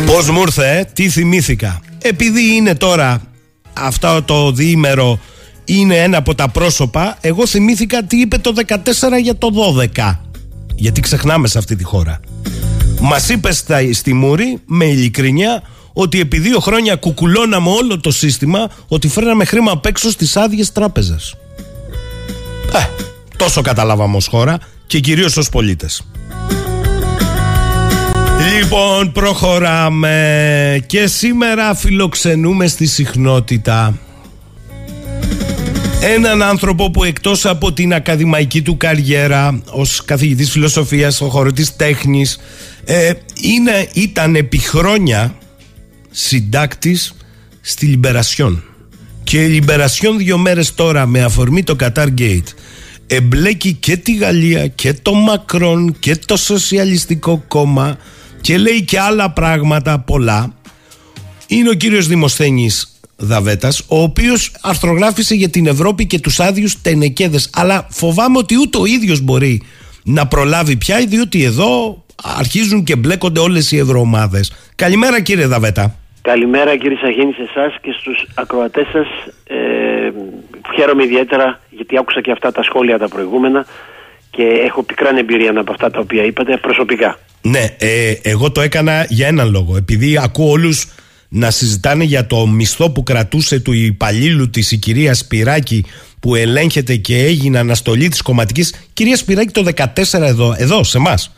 Πώς μου ήρθε, τι θυμήθηκα. Επειδή είναι τώρα αυτό το διήμερο, είναι ένα από τα πρόσωπα, εγώ θυμήθηκα τι είπε το 14 για το 12. Γιατί ξεχνάμε σε αυτή τη χώρα. Μας είπε στη Μούρη με ειλικρίνεια ότι επί 2 χρόνια κουκουλώναμε όλο το σύστημα, ότι φέρναμε χρήμα απ' έξω στις άδειες τράπεζας. Τόσο καταλάβαμε ως χώρα και κυρίως ως πολίτες. Λοιπόν, προχωράμε και σήμερα φιλοξενούμε στη συχνότητα έναν άνθρωπο που εκτός από την ακαδημαϊκή του καριέρα ως καθηγητής φιλοσοφίας, ο χωροτής τέχνης, ήταν επί χρόνια συντάκτης στη Λιμπερασιόν. Και η Λιμπερασιόν 2 μέρες τώρα, με αφορμή το Κατάρ Γκέιτ, εμπλέκει και τη Γαλλία και το Μακρόν και το Σοσιαλιστικό Κόμμα και λέει και άλλα πράγματα πολλά. Είναι ο κύριος Δημοσθένης Δαβέτας, ο οποίος αρθρογράφησε για την Ευρώπη και τους άδειους τενεκέδες, αλλά φοβάμαι ότι ούτε ο ίδιος μπορεί να προλάβει πια, διότι εδώ αρχίζουν και μπλέκονται όλες οι ευρωομάδες. Καλημέρα κύριε Δαβέτα. Καλημέρα κύριε Σαχίνη, σε εσάς και στους ακροατές σας. Χαίρομαι ιδιαίτερα γιατί άκουσα και αυτά τα σχόλια τα προηγούμενα και έχω πικράν εμπειρία από αυτά τα οποία είπατε προσωπικά. Ναι, εγώ το έκανα για έναν λόγο, επειδή ακούω όλους να συζητάνε για το μισθό που κρατούσε του υπαλλήλου της η κυρία Σπυράκη, που ελέγχεται και έγινε αναστολή της κομματικής. Κυρία Σπυράκη, το 14 εδώ σε εμάς,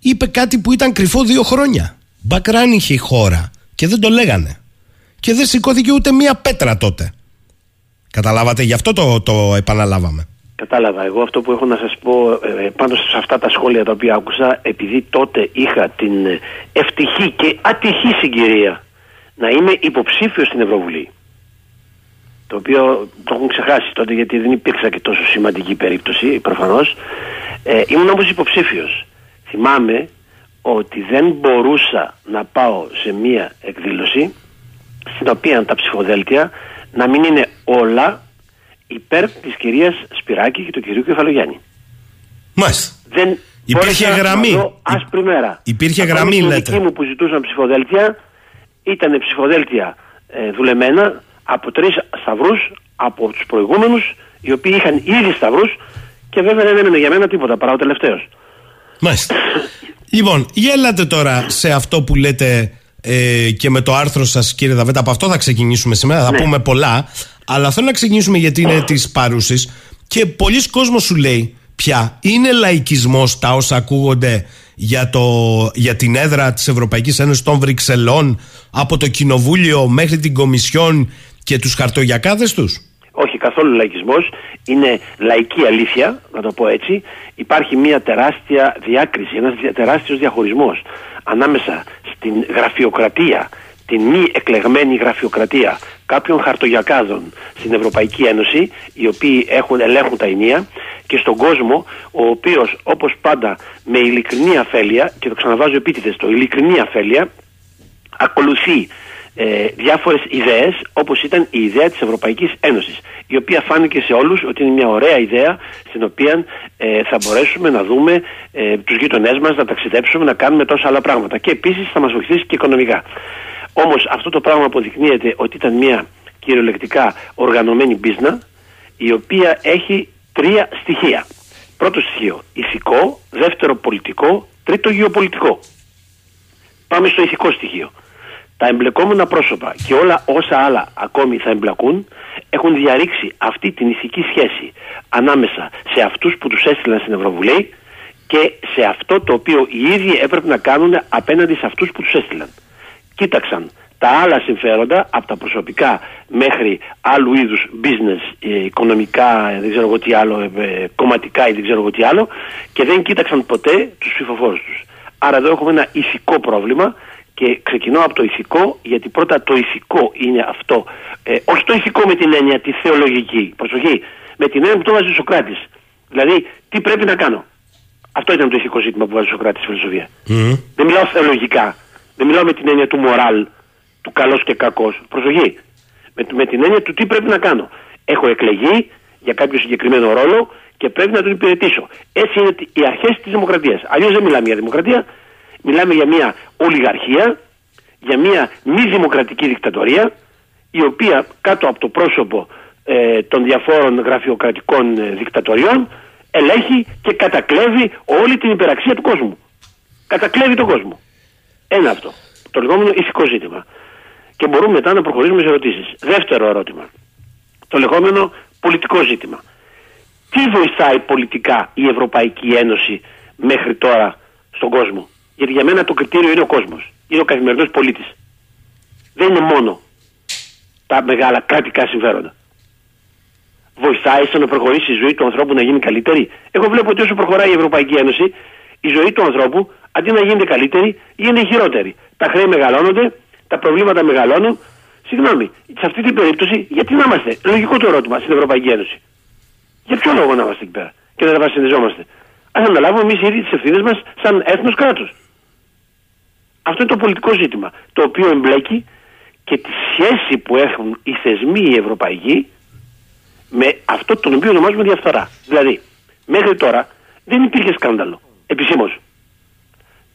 είπε κάτι που ήταν κρυφό 2 χρόνια. Μπακράν είχε η χώρα και δεν το λέγανε. Και δεν σηκώθηκε ούτε μία πέτρα τότε. Καταλάβατε, γι' αυτό το επαναλάβαμε. Κατάλαβα. Εγώ αυτό που έχω να σας πω πάνω σε αυτά τα σχόλια τα οποία άκουσα, επειδή τότε είχα την ευτυχή και ατυχή συγκυρία να είμαι υποψήφιος στην Ευρωβουλή, το οποίο το έχουν ξεχάσει τότε γιατί δεν υπήρξα και τόσο σημαντική περίπτωση προφανώς, ήμουν όμως υποψήφιος. Θυμάμαι ότι δεν μπορούσα να πάω σε μία εκδήλωση στην οποία τα ψηφοδέλτια να μην είναι όλα υπέρ της κυρίας Σπυράκη και του κυρίου Κεφαλογιάννη. Μάλιστα. Δεν υπήρχε γραμμή. Άσπρη μέρα. Υπήρχε γραμμή, λέτε. Οι δικοί μου που ζητούσαν ψηφοδέλτια ήταν ψηφοδέλτια δουλεμένα από 3 σταυρούς από τους προηγούμενους, οι οποίοι είχαν ήδη σταυρούς, και βέβαια δεν έμενε για μένα τίποτα παρά ο τελευταίος. Μάλιστα. Λοιπόν, γέλατε τώρα σε αυτό που λέτε και με το άρθρο σας κύριε Δαβέτα. Από αυτό θα ξεκινήσουμε σήμερα, θα πούμε πολλά, αλλά θέλω να ξεκινήσουμε γιατί είναι της παρούσης. Και πολλοί κόσμος σου λέει πια είναι λαϊκισμός τα όσα ακούγονται για την έδρα της Ευρωπαϊκής Ένωσης των Βρυξελών, από το Κοινοβούλιο μέχρι την Κομισιόν και τους χαρτογιακάδες τους. Όχι, καθόλου λαϊκισμός. Είναι λαϊκή αλήθεια, να το πω έτσι. Υπάρχει μια τεράστια διάκριση, ένας τεράστιος διαχωρισμός ανάμεσα στην γραφειοκρατία, την μη εκλεγμένη γραφειοκρατία κάποιων χαρτογιακάδων στην Ευρωπαϊκή Ένωση, οι οποίοι ελέγχουν τα ηνία, και στον κόσμο, ο οποίος όπως πάντα με ειλικρινή αφέλεια, και το ξαναβάζω επίτηδες, το ειλικρινή αφέλεια, ακολουθεί διάφορες ιδέες, όπως ήταν η ιδέα της Ευρωπαϊκής Ένωσης, η οποία φάνηκε σε όλους ότι είναι μια ωραία ιδέα στην οποία θα μπορέσουμε να δούμε τους γείτονές μας, να ταξιδέψουμε, να κάνουμε τόσα άλλα πράγματα, και επίσης θα μας βοηθήσει και οικονομικά. Όμως αυτό το πράγμα αποδεικνύεται ότι ήταν μια κυριολεκτικά οργανωμένη μπίζνα, η οποία έχει 3 στοιχεία. Πρώτο στοιχείο ηθικό, δεύτερο πολιτικό, τρίτο γεωπολιτικό. Πάμε στο ηθικό στοιχείο. Τα εμπλεκόμενα πρόσωπα και όλα όσα άλλα ακόμη θα εμπλακούν έχουν διαρρήξει αυτή την ηθική σχέση ανάμεσα σε αυτούς που τους έστειλαν στην Ευρωβουλή και σε αυτό το οποίο οι ίδιοι έπρεπε να κάνουν απέναντι σε αυτούς που τους έστειλαν. Κοίταξαν τα άλλα συμφέροντα, από τα προσωπικά μέχρι άλλου είδους business, οικονομικά, δεν ξέρω εγώ τι άλλο, κομματικά ή δεν ξέρω εγώ τι άλλο, και δεν κοίταξαν ποτέ τους ψηφοφόρους τους. Άρα εδώ έχουμε ένα ηθικό πρόβλημα. Και ξεκινώ από το ηθικό, γιατί πρώτα το ηθικό είναι αυτό. Όχι το ηθικό με την έννοια τη θεολογική, προσοχή, με την έννοια που το βάζει ο Σωκράτης. Δηλαδή, τι πρέπει να κάνω. Αυτό ήταν το ηθικό ζήτημα που βάζει ο Σωκράτης στη φιλοσοφία. Mm. Δεν μιλάω θεολογικά. Δεν μιλάω με την έννοια του μοράλ, του καλός και κακός. Προσοχή. Με την έννοια του τι πρέπει να κάνω. Έχω εκλεγεί για κάποιο συγκεκριμένο ρόλο και πρέπει να τον υπηρετήσω. Έτσι είναι οι αρχές της δημοκρατίας. Αλλιώς δεν μιλάμε για δημοκρατία. Μιλάμε για μια ολιγαρχία, για μια μη δημοκρατική δικτατορία, η οποία κάτω από το πρόσωπο των διαφόρων γραφειοκρατικών δικτατοριών ελέγχει και κατακλέβει όλη την υπεραξία του κόσμου. Κατακλέβει τον κόσμο. Ένα αυτό. Το λεγόμενο ηθικό ζήτημα. Και μπορούμε μετά να προχωρήσουμε σε ερωτήσεις. Δεύτερο ερώτημα. Το λεγόμενο πολιτικό ζήτημα. Τι βοηθάει πολιτικά η Ευρωπαϊκή Ένωση μέχρι τώρα στον κόσμο? Γιατί για μένα το κριτήριο είναι ο κόσμος. Είναι ο καθημερινός πολίτης. Δεν είναι μόνο τα μεγάλα κρατικά συμφέροντα. Βοηθάει στο να προχωρήσει η ζωή του ανθρώπου να γίνει καλύτερη. Εγώ βλέπω ότι όσο προχωράει η Ευρωπαϊκή Ένωση, η ζωή του ανθρώπου αντί να γίνεται καλύτερη, γίνεται χειρότερη. Τα χρέη μεγαλώνονται, τα προβλήματα μεγαλώνουν. Συγγνώμη, σε αυτή την περίπτωση, γιατί να είμαστε? Λογικό το ερώτημα στην Ευρωπαϊκή Ένωση. Για ποιο λόγο να είμαστε εκεί πέρα και να βασανιζόμαστε? Ας αναλάβουμε εμείς ήδη τις ευθύνες μας σαν έθνος κράτος. Αυτό είναι το πολιτικό ζήτημα, το οποίο εμπλέκει και τη σχέση που έχουν οι θεσμοί οι ευρωπαϊκοί με αυτό τον οποίο ονομάζουμε διαφθορά. Δηλαδή, μέχρι τώρα δεν υπήρχε σκάνδαλο, επισήμως.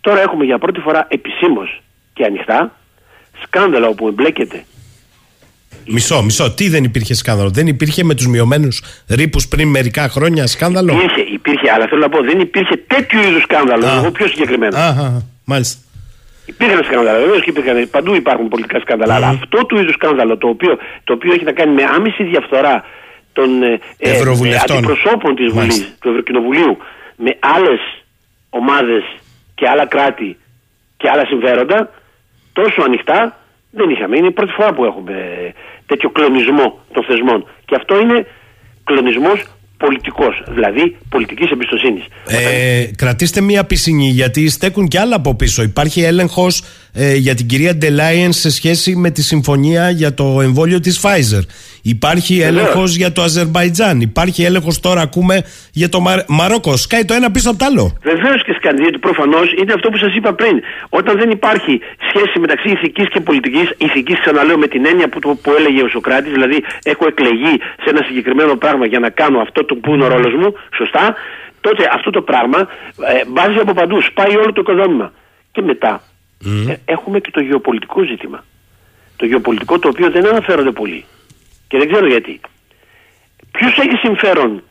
Τώρα έχουμε για πρώτη φορά επισήμως και ανοιχτά σκάνδαλο όπου εμπλέκεται. Μισό. Τι δεν υπήρχε σκάνδαλο? Δεν υπήρχε με τους μειωμένους ρήπους πριν μερικά χρόνια σκάνδαλο? Υπήρχε, αλλά θέλω να πω, δεν υπήρχε τέτοιου είδους σκάνδαλο. Εγώ πιο συγκεκριμένα. Μάλιστα. Υπήρχαν σκάνδαλα, βεβαίως και υπήρχαν. Παντού υπάρχουν πολιτικά σκάνδαλα. Αλλά αυτό του είδους σκάνδαλο, το οποίο έχει να κάνει με άμεση διαφθορά των αντιπροσώπων της Βουλής, του Ευρωκοινοβουλίου, με άλλες ομάδες και άλλα κράτη και άλλα συμφέροντα, τόσο ανοιχτά δεν είχαμε. Είναι η πρώτη φορά που έχουμε τέτοιο κλονισμό των θεσμών. Και αυτό είναι κλονισμός πολιτικός, δηλαδή πολιτικής εμπιστοσύνης. Κρατήστε μία πισινή, γιατί στέκουν και άλλα από πίσω. Υπάρχει έλεγχος για την κυρία Ντελάιεν σε σχέση με τη συμφωνία για το εμβόλιο της Pfizer. Υπάρχει έλεγχος για το Αζερμπαϊτζάν. Υπάρχει έλεγχος, τώρα ακούμε, για το Μαρόκο. Σκάει το ένα πίσω από το άλλο. Βεβαίως και σκάνει, γιατί προφανώς είναι αυτό που σας είπα πριν. Όταν δεν υπάρχει σχέση μεταξύ ηθικής και πολιτικής, ηθικής ξαναλέω με την έννοια που έλεγε ο Σωκράτης, δηλαδή έχω εκλεγεί σε ένα συγκεκριμένο πράγμα για να κάνω αυτό το που είναι ο ρόλος μου, σωστά, τότε αυτό το πράγμα μπάζει από παντού, σπάει όλο το οικοδόμημα. Και μετά έχουμε και το γεωπολιτικό ζήτημα. Το γεωπολιτικό, το οποίο δεν αναφέρονται πολύ. Και δεν ξέρω γιατί. Ποιος έχει συμφέρον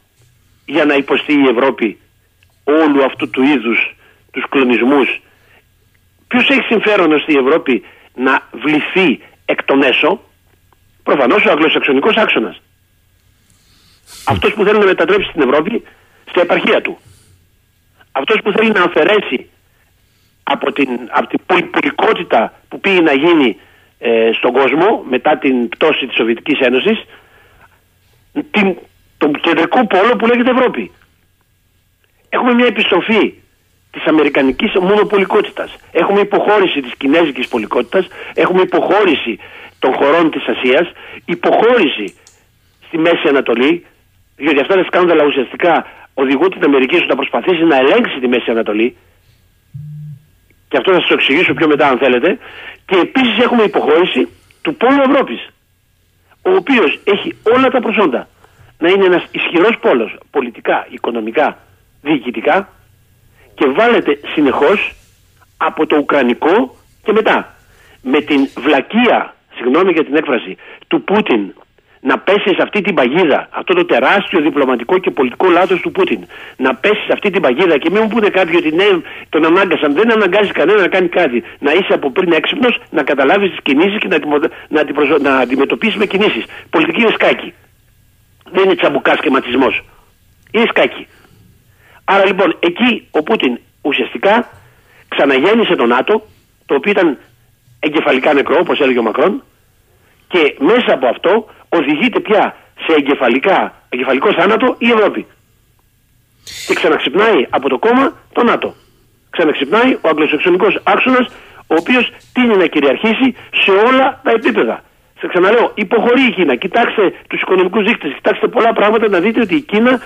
για να υποστεί η Ευρώπη όλου αυτού του είδους τους κλονισμούς? Ποιος έχει συμφέρον ώστε η Ευρώπη να βληθεί εκ των έσω? Προφανώς ο αγγλοσαξονικός άξονας. Αυτός που θέλει να μετατρέψει την Ευρώπη στην επαρχία του. Αυτός που θέλει να αφαιρέσει από την πολυπολικότητα που πήγε να γίνει στον κόσμο μετά την πτώση της Σοβιετικής Ένωσης, τον κεντρικό πόλο που λέγεται Ευρώπη. Έχουμε μια επιστροφή της αμερικανικής μονοπολικότητας. Έχουμε υποχώρηση της κινέζικης πολικότητας. Έχουμε υποχώρηση των χωρών της Ασίας. Υποχώρηση στη Μέση Ανατολή, διότι αυτά τα σκάνδαλα ουσιαστικά οδηγούν την Αμερική στο να προσπαθήσει να ελέγξει τη Μέση Ανατολή. Και αυτό θα σας το εξηγήσω πιο μετά αν θέλετε. Και επίσης έχουμε υποχώρηση του Πόλου Ευρώπης, ο οποίος έχει όλα τα προσόντα να είναι ένας ισχυρός πόλος πολιτικά, οικονομικά, διοικητικά, και βάλεται συνεχώς από το Ουκρανικό και μετά. Με την βλακεία, συγγνώμη για την έκφραση, του Πούτιν να πέσει σε αυτή την παγίδα, αυτό το τεράστιο διπλωματικό και πολιτικό λάθος του Πούτιν. Να πέσει σε αυτή την παγίδα και μην μου πούνε κάποιοι ότι ναι, τον ανάγκασαν. Δεν αναγκάζει κανένα να κάνει κάτι. Να είσαι από πριν έξυπνος, να καταλάβεις τις κινήσεις και να αντιμετωπίσεις με κινήσεις. Πολιτική είναι σκάκι. Δεν είναι τσαμπουκάς και ματισμός. Είναι σκάκι. Άρα λοιπόν εκεί ο Πούτιν ουσιαστικά ξαναγέννησε τον ΝΑΤΟ, το οποίο ήταν εγκεφαλικά νεκρό, όπως έλεγε ο Μακρόν, και μέσα από αυτό οδηγείται πια σε εγκεφαλικό θάνατο η Ευρώπη. Και ξαναξυπνάει από το κόμμα το ΝΑΤΟ. Ξαναξυπνάει ο αγγλοσαξονικός άξονας, ο οποίος τείνει να κυριαρχήσει σε όλα τα επίπεδα. Σας ξαναλέω, υποχωρεί η Κίνα. Κοιτάξτε τους οικονομικούς δείκτες, κοιτάξτε πολλά πράγματα να δείτε ότι η Κίνα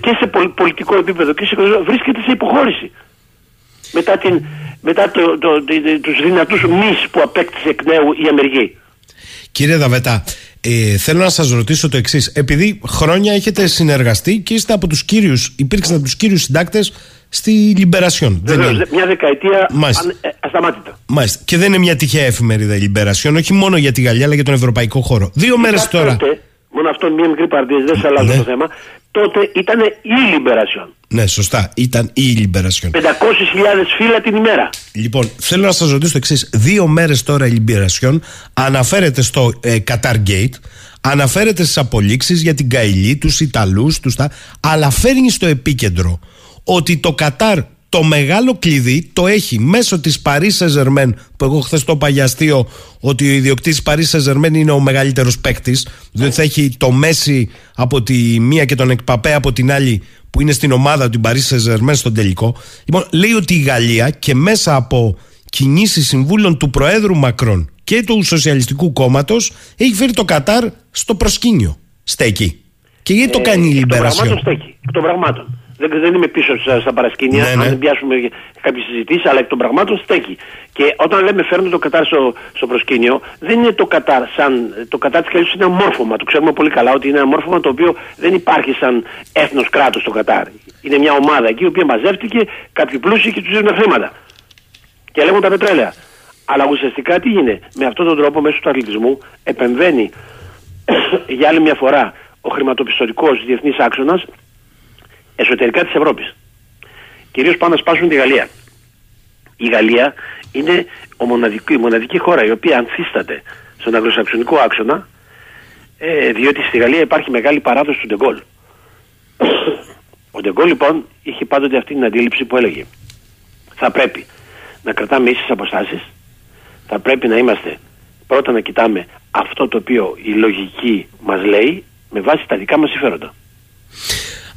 και σε πολιτικό επίπεδο και σε οικονομικό βρίσκεται σε υποχώρηση. Μετά τους δυνατούς μυς που απέκτησε εκ νέου η Αμερική. Κύριε Δαβέτα, θέλω να σας ρωτήσω το εξής. Επειδή χρόνια έχετε συνεργαστεί και είστε από τους κύριους, υπήρξαν από τους κύριους συντάκτες στη Λιμπερασιόν. Βεβαίως, μια δεκαετία ασταμάτητα. Μάλιστα. Και δεν είναι μια τυχαία εφημερίδα η Λιμπερασιόν, όχι μόνο για τη Γαλλία αλλά για τον ευρωπαϊκό χώρο. Δύο μέρες τώρα. Τότε, μόνο αυτό μια μικρή παρατήρηση, δεν σας αλλάζω το θέμα. Τότε ήταν η Λιμπερασιόν. Ναι, σωστά. Ήταν η Λιμπερασιόν. 500.000 φύλλα την ημέρα. Λοιπόν, θέλω να σας ρωτήσω το εξής. Δύο μέρες τώρα η Λιμπερασιόν αναφέρεται στο Κατάρ Gate, αναφέρεται στις απολύξεις για την Καϊλή, τους Ιταλούς, αλλά φέρνει στο επίκεντρο ότι το Κατάρ το μεγάλο κλειδί το έχει μέσω της Παρί Σεζερμέν, που εγώ χθες το είπα για αστείο ότι ο ιδιοκτήτης Παρί Σεζερμέν είναι ο μεγαλύτερος παίκτης, διότι θα έχει το Μέση από τη μία και τον Εκπαπέ από την άλλη που είναι στην ομάδα του Παρί Σεζερμέν στον τελικό. Λοιπόν, λέει ότι η Γαλλία και μέσα από κινήσεις συμβούλων του Προέδρου Μακρόν και του Σοσιαλιστικού Κόμματος έχει φέρει το Κατάρ στο προσκήνιο. Στέκει. Και γιατί το κάνει η Λιμπερασιόν. Των πραγμάτων. Δεν είμαι πίσω στα παρασκήνια, αν δεν πιάσουμε κάποιες συζητήσεις, αλλά εκ των πραγμάτων στέκει. Και όταν λέμε φέρνουμε το Κατάρ στο προσκήνιο, δεν είναι το Κατάρ σαν. Το Κατάρ της Καϊλής είναι ένα μόρφωμα. Το ξέρουμε πολύ καλά ότι είναι ένα μόρφωμα το οποίο δεν υπάρχει σαν έθνος κράτος το Κατάρ. Είναι μια ομάδα εκεί η οποία μαζεύτηκε, κάποιοι πλούσιοι και τους δίνουν χρήματα. Και λέγουν τα πετρέλαια. Αλλά ουσιαστικά τι είναι. Με αυτόν τον τρόπο, μέσω του αθλητισμού, επεμβαίνει για άλλη μια φορά ο χρηματοπιστωτικός διεθνής άξονας εσωτερικά της Ευρώπης. Κυρίως πάνε να σπάσουν τη Γαλλία. Η Γαλλία είναι η μοναδική χώρα η οποία ανθίσταται στον αγγλοσαξονικό άξονα, διότι στη Γαλλία υπάρχει μεγάλη παράδοση του Ντεγκόλ. Ο Ντεγκόλ λοιπόν είχε πάντοτε αυτή την αντίληψη που έλεγε: θα πρέπει να κρατάμε ίσες αποστάσεις, θα πρέπει να είμαστε πρώτα να κοιτάμε αυτό το οποίο η λογική μας λέει με βάση τα δικά μας συμφέροντα.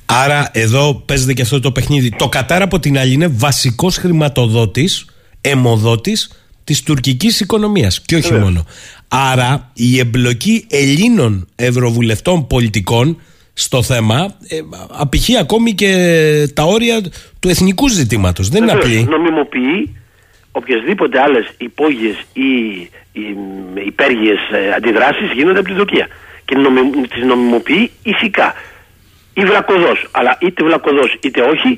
Άρα εδώ παίζεται και αυτό το παιχνίδι. Το Κατάρ από την άλλη είναι βασικός χρηματοδότης, αιμοδότης της τουρκικής οικονομίας και όχι μόνο. Άρα η εμπλοκή Ελλήνων ευρωβουλευτών πολιτικών στο θέμα απηχεί ακόμη και τα όρια του εθνικού ζητήματος. Δεν είναι απλή. Νομιμοποιεί οποιασδήποτε άλλες υπόγειες ή υπέργειες αντιδράσεις γίνονται από την Τουρκία. Και τις νομιμοποιεί ηθικά. Ή βλακωδός, αλλά είτε βλακωδός είτε όχι,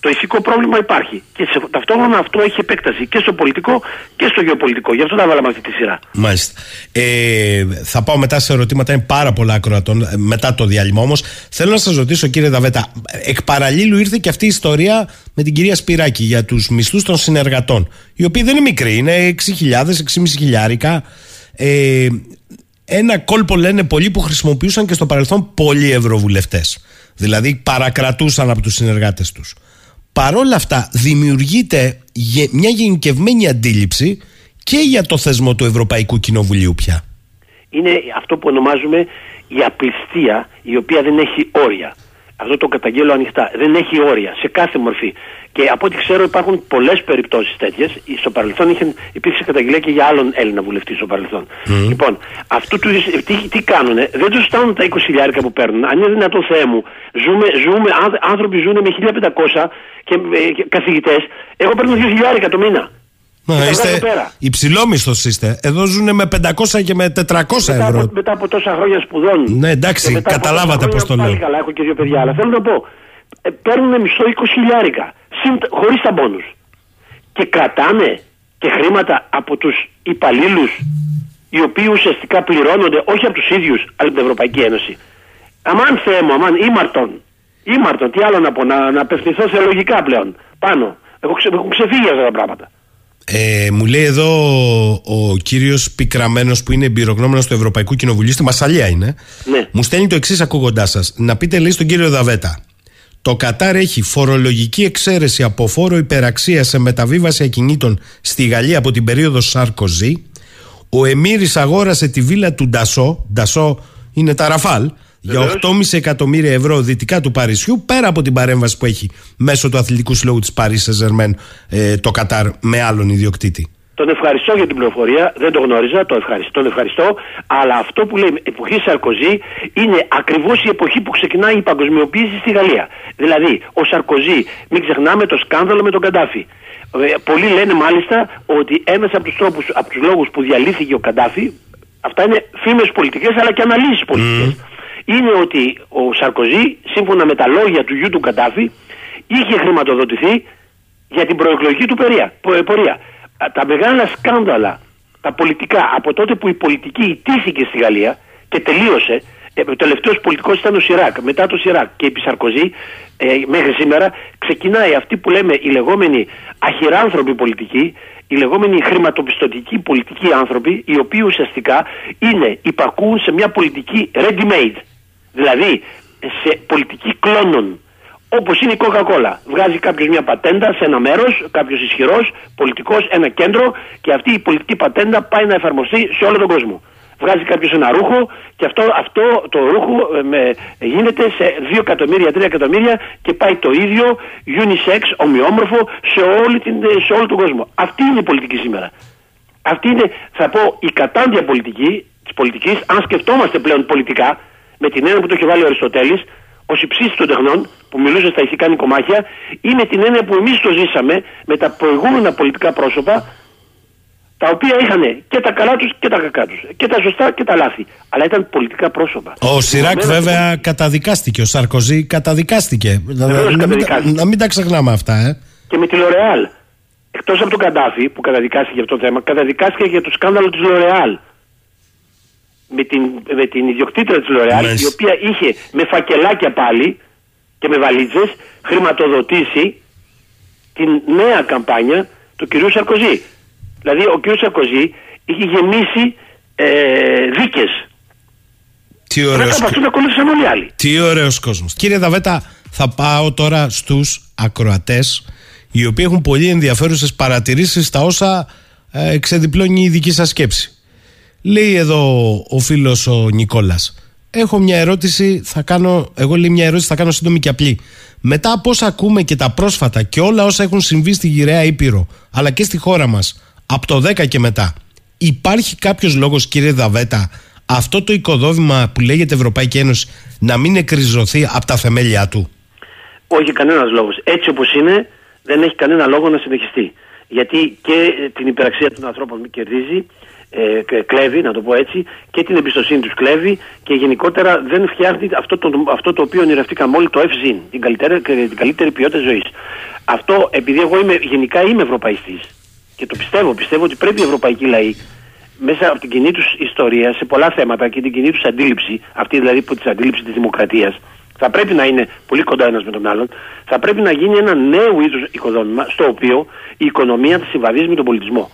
το ηθικό πρόβλημα υπάρχει. Και ταυτόχρονα αυτό έχει επέκταση και στο πολιτικό και στο γεωπολιτικό. Γι' αυτό τα βάλαμε αυτή τη σειρά. Μάλιστα. Θα πάω μετά σε ερωτήματα, είναι πάρα πολλά ακροατών μετά το διάλειμμα. Όμως θέλω να σας ρωτήσω, κύριε Δαβέτα, εκ παραλλήλου ήρθε και αυτή η ιστορία με την κυρία Σπυράκη για τους μισθούς των συνεργατών, οι οποίοι δεν είναι μικροί, είναι 6.000-6.500. Ένα κόλπο λένε πολλοί που χρησιμοποιούσαν και στο παρελθόν πολλοί ευρωβουλευτές. Δηλαδή παρακρατούσαν από τους συνεργάτες τους. Παρόλα αυτά δημιουργείται μια γενικευμένη αντίληψη και για το θεσμό του Ευρωπαϊκού Κοινοβουλίου πια. Είναι αυτό που ονομάζουμε η απληστία, η οποία δεν έχει όρια. Αυτό το καταγγέλλω ανοιχτά. Δεν έχει όρια σε κάθε μορφή. Και από ό,τι ξέρω υπάρχουν πολλές περιπτώσεις τέτοιες. Στο παρελθόν υπήρξε καταγγελία και για άλλον Έλληνα βουλευτή στο παρελθόν. Λοιπόν, αυτού του τι κάνουνε, δεν τους στάνουν τα 20.000 που παίρνουν. Αν είναι δυνατό, Θεέ μου, άνθρωποι ζουν με 1.500 και καθηγητές. Εγώ παίρνω 2.000 το μήνα. Είστε υψηλόμισθος είστε. Εδώ ζουν με 500 και με 400 ευρώ. Μετά από τόσα χρόνια σπουδών. Ναι, εντάξει, καταλάβατε πώς το λέω. Καλά, έχω και δύο παιδιά, αλλά θέλω να πω. Παίρνουν μισθό 20.000 χωρίς τα μπόνους. Και κρατάνε και χρήματα από τους υπαλλήλους οι οποίοι ουσιαστικά πληρώνονται όχι από τους ίδιους, αλλά από την Ευρωπαϊκή Ένωση. Αμάν Θεέ μου, αμάν, ήμαρτον, τι άλλο να πω, να απευθυνθώ σε λογικά πλέον, πάνω. Έχω ξεφύγει αυτά τα πράγματα. Μου λέει εδώ ο κύριος Πικραμένος, που είναι εμπειρογνώμονας του Ευρωπαϊκού Κοινοβουλίου, στη Μασσαλία είναι. Ναι. Μου στέλνει το εξής ακούγοντάς σας. Να πείτε, λέει, στον κύριο Δαβέτα. Το Κατάρ έχει φορολογική εξαίρεση από φόρο υπεραξίας σε μεταβίβαση ακινήτων στη Γαλλία από την περίοδο Σαρκοζή. Ο Εμίρης αγόρασε τη βίλα του Ντασό είναι τα Ραφάλ, για 8,5 εκατομμύρια ευρώ δυτικά του Παρισιού, πέρα από την παρέμβαση που έχει μέσω του Αθλητικού Συλλόγου της Παρίς Σεν-Ζερμέν το Κατάρ με άλλον ιδιοκτήτη. Τον ευχαριστώ για την πληροφορία, δεν το γνώριζα, τον ευχαριστώ, αλλά αυτό που λέμε εποχή Σαρκοζή είναι ακριβώς η εποχή που ξεκινάει η παγκοσμιοποίηση στη Γαλλία. Δηλαδή, ο Σαρκοζή, μην ξεχνάμε το σκάνδαλο με τον Καντάφη. Πολλοί λένε μάλιστα ότι ένας από τους λόγους που διαλύθηκε ο Καντάφη, αυτά είναι φήμες πολιτικές αλλά και αναλύσεις πολιτικές, είναι ότι ο Σαρκοζή, σύμφωνα με τα λόγια του γιου του Καντάφη, είχε χρηματοδοτηθεί για την προεκλογική του πορεία. Τα μεγάλα σκάνδαλα, τα πολιτικά, από τότε που η πολιτική ιτήθηκε στη Γαλλία και τελείωσε, ο τελευταίος πολιτικός ήταν ο Σιράκ, μετά το Σιράκ και επί Σαρκοζή, μέχρι σήμερα ξεκινάει αυτή που λέμε οι λεγόμενοι αχυράνθρωποι πολιτικοί, οι λεγόμενοι χρηματοπιστωτικοί πολιτικοί άνθρωποι, οι οποίοι ουσιαστικά υπακούουν σε μια πολιτική ready-made, δηλαδή σε πολιτική κλόνων. Όπως είναι η Coca-Cola. Βγάζει κάποιος μια πατέντα σε ένα μέρος, κάποιος ισχυρός, πολιτικός, ένα κέντρο, και αυτή η πολιτική πατέντα πάει να εφαρμοστεί σε όλο τον κόσμο. Βγάζει κάποιος ένα ρούχο και αυτό το ρούχο γίνεται σε 2 εκατομμύρια, 3 εκατομμύρια και πάει το ίδιο unisex, ομοιόμορφο, σε όλο τον κόσμο. Αυτή είναι η πολιτική σήμερα. Αυτή είναι, θα πω, η κατάντια πολιτική της πολιτικής, αν σκεφτόμαστε πλέον πολιτικά, με την έννοια που το είχε βάλει ο Αριστοτέλης, ως υψίστης των τεχνών, που μιλούσε στα ηθικά νοικομάχια, είναι την έννοια που εμείς το ζήσαμε με τα προηγούμενα πολιτικά πρόσωπα, τα οποία είχαν και τα καλά τους και τα κακά τους, και τα σωστά και τα λάθη. Αλλά ήταν πολιτικά πρόσωπα. Ο Σιράκ βέβαια καταδικάστηκε, ο Σαρκοζή καταδικάστηκε. Να μην τα ξεχνάμε αυτά. Και με τη Λορεάλ. Εκτός από τον Καντάφη που καταδικάστηκε για αυτό το θέμα, καταδικάστηκε για το σκάνδαλο της Λορεάλ. Με την ιδιοκτήτρια της L'Oréal, η οποία είχε με φακελάκια πάλι και με βαλίτσες χρηματοδοτήσει την νέα καμπάνια του κυρίου Σαρκοζή. Δηλαδή ο κύριος Σαρκοζή είχε γεμίσει δίκες. Τι ωραίος κόσμος. Κύριε Δαβέτα, θα πάω τώρα στους ακροατές, οι οποίοι έχουν πολύ ενδιαφέρουσες παρατηρήσεις στα όσα ξεδιπλώνει η δική σας σκέψη. Λέει εδώ ο φίλος ο Νικόλας. Έχω μια ερώτηση, θα κάνω σύντομη και απλή. Μετά από όσα ακούμε και τα πρόσφατα και όλα όσα έχουν συμβεί στη γυραιά Ήπειρο, αλλά και στη χώρα μας, από το 10 και μετά, υπάρχει κάποιος λόγος, κύριε Δαβέτα, αυτό το οικοδόμημα που λέγεται Ευρωπαϊκή Ένωση να μην εκριζωθεί από τα θεμέλια του? Όχι, κανένας λόγος. Έτσι όπως είναι, δεν έχει κανένα λόγο να συνεχιστεί. Γιατί και την υπεραξία των ανθρώπων κερδίζει, κλέβει, να το πω έτσι, και την εμπιστοσύνη τους κλέβει, και γενικότερα δεν φτιάχνει αυτό το οποίο ονειρευτήκαμε όλοι, το ευζήν, την καλύτερη ποιότητα ζωής. Αυτό, επειδή εγώ γενικά είμαι ευρωπαϊστής και το πιστεύω ότι πρέπει οι ευρωπαϊκοί λαοί μέσα από την κοινή τους ιστορία σε πολλά θέματα και την κοινή τους αντίληψη, αυτή δηλαδή που της αντίληψη της δημοκρατίας, θα πρέπει να είναι πολύ κοντά ένας με τον άλλον, θα πρέπει να γίνει ένα νέο είδους οικοδόμημα στο οποίο η οικονομία θα συμβαδίζει με τον πολιτισμό.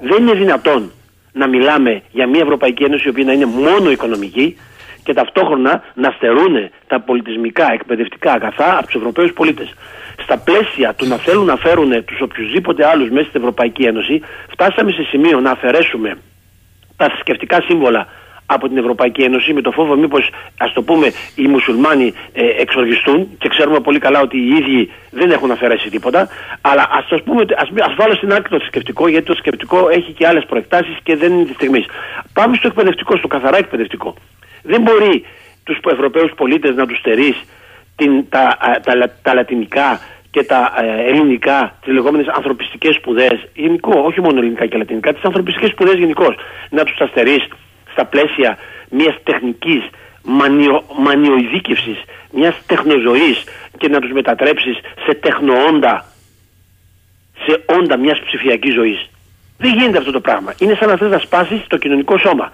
Δεν είναι δυνατόν να μιλάμε για μια Ευρωπαϊκή Ένωση η οποία να είναι μόνο οικονομική και ταυτόχρονα να στερούν τα πολιτισμικά, εκπαιδευτικά αγαθά από τους Ευρωπαίους πολίτες. Στα πλαίσια του να θέλουν να φέρουν τους οποιουσδήποτε άλλους μέσα στην Ευρωπαϊκή Ένωση, φτάσαμε σε σημείο να αφαιρέσουμε τα θρησκευτικά σύμβολα από την Ευρωπαϊκή Ένωση, με το φόβο μήπως, ας το πούμε, οι μουσουλμάνοι εξοργιστούν, και ξέρουμε πολύ καλά ότι οι ίδιοι δεν έχουν αφαιρέσει τίποτα, αλλά ας βάλω στην άκρη το θρησκευτικό, γιατί το θρησκευτικό έχει και άλλες προεκτάσεις και δεν είναι τη στιγμή. Πάμε στο εκπαιδευτικό, στο καθαρά εκπαιδευτικό. Δεν μπορεί τους Ευρωπαίους πολίτες να τους στερείς τα λατινικά και τα ελληνικά, τις λεγόμενες ανθρωπιστικές σπουδές, γενικό, όχι μόνο ελληνικά και λατινικά, τις ανθρωπιστικές σπουδές γενικώς, να τους τα στερείς στα πλαίσια μιας τεχνικής μανιοειδίκευσης, μιας τεχνοζωής, και να τους μετατρέψεις σε τεχνοόντα, σε όντα μιας ψηφιακής ζωής. Δεν γίνεται αυτό το πράγμα. Είναι σαν να θες να σπάσεις το κοινωνικό σώμα.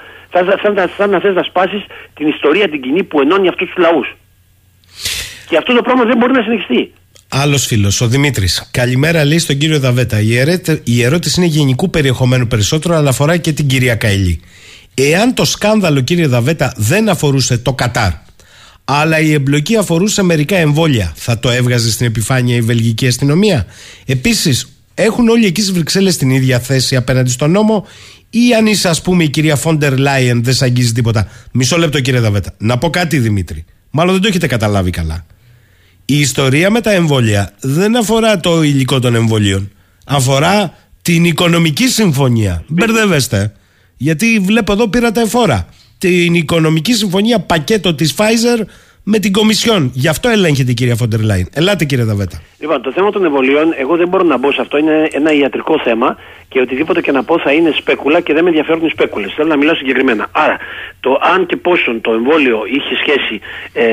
Σαν να θες να σπάσεις την ιστορία την κοινή που ενώνει αυτούς τους λαούς. Και αυτό το πράγμα δεν μπορεί να συνεχιστεί. Άλλος φίλος, ο Δημήτρης. Καλημέρα, λέει στον κύριο Δαβέτα. Η ερώτηση είναι γενικού περιεχομένου περισσότερο, αλλά αφορά και την κυρία Καϊλή. Εάν το σκάνδαλο, κύριε Δαβέτα, δεν αφορούσε το Κατάρ, αλλά η εμπλοκή αφορούσε μερικά εμβόλια, θα το έβγαζε στην επιφάνεια η βελγική αστυνομία? Επίσης, έχουν όλοι εκεί στις Βρυξέλλες την ίδια θέση απέναντι στον νόμο, ή αν είσαι, ας πούμε, η κυρία Φόντερ Λάιεν, δεν σ' αγγίζει τίποτα? Μισό λεπτό, κύριε Δαβέτα. Να πω κάτι, Δημήτρη. Μάλλον δεν το έχετε καταλάβει καλά. Η ιστορία με τα εμβόλια δεν αφορά το υλικό των εμβολίων. Αφορά την οικονομική συμφωνία. Μπερδεύεστε. Γιατί βλέπω εδώ πήρα τα εφόρα. Την οικονομική συμφωνία πακέτο της Pfizer με την Κομισιόν. Γι' αυτό ελέγχεται η κυρία Φόντερ Λάιν. Ελάτε, κύριε Δαβέτα. Λοιπόν, το θέμα των εμβολίων, εγώ δεν μπορώ να μπω σε αυτό. Είναι ένα ιατρικό θέμα και οτιδήποτε και να πω θα είναι σπέκουλα και δεν με ενδιαφέρουν οι σπέκουλες. Θέλω να μιλάω συγκεκριμένα. Άρα, το αν και πόσον το εμβόλιο είχε σχέση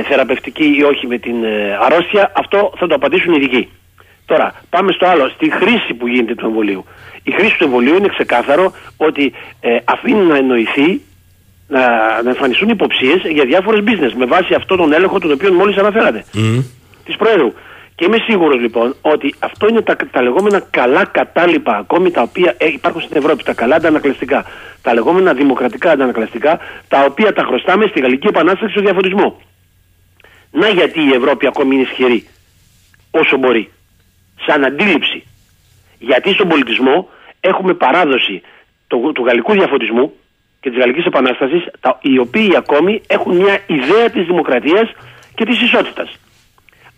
θεραπευτική ή όχι με την αρρώστια, αυτό θα το απαντήσουν οι ειδικοί. Τώρα, πάμε στο άλλο, στη χρήση που γίνεται του εμβολίου. Η χρήση του εμβολίου είναι ξεκάθαρο ότι αφήνει να εννοηθεί, να εμφανιστούν υποψίες για διάφορες business με βάση αυτόν τον έλεγχο τον οποίο μόλις αναφέρατε της Προέδρου. Και είμαι σίγουρος λοιπόν ότι αυτό είναι τα λεγόμενα καλά κατάλοιπα ακόμη τα οποία υπάρχουν στην Ευρώπη, τα καλά αντανακλαστικά, τα λεγόμενα δημοκρατικά αντανακλαστικά, τα οποία τα χρωστάμε στη Γαλλική Επανάσταση, στο διαφωτισμό. Να γιατί η Ευρώπη ακόμη είναι ισχυρή όσο μπορεί, σαν αντίληψη. Γιατί στον πολιτισμό έχουμε παράδοση του γαλλικού διαφωτισμού και της Γαλλικής Επανάστασης, οι οποίοι ακόμη έχουν μια ιδέα της δημοκρατίας και της ισότητας.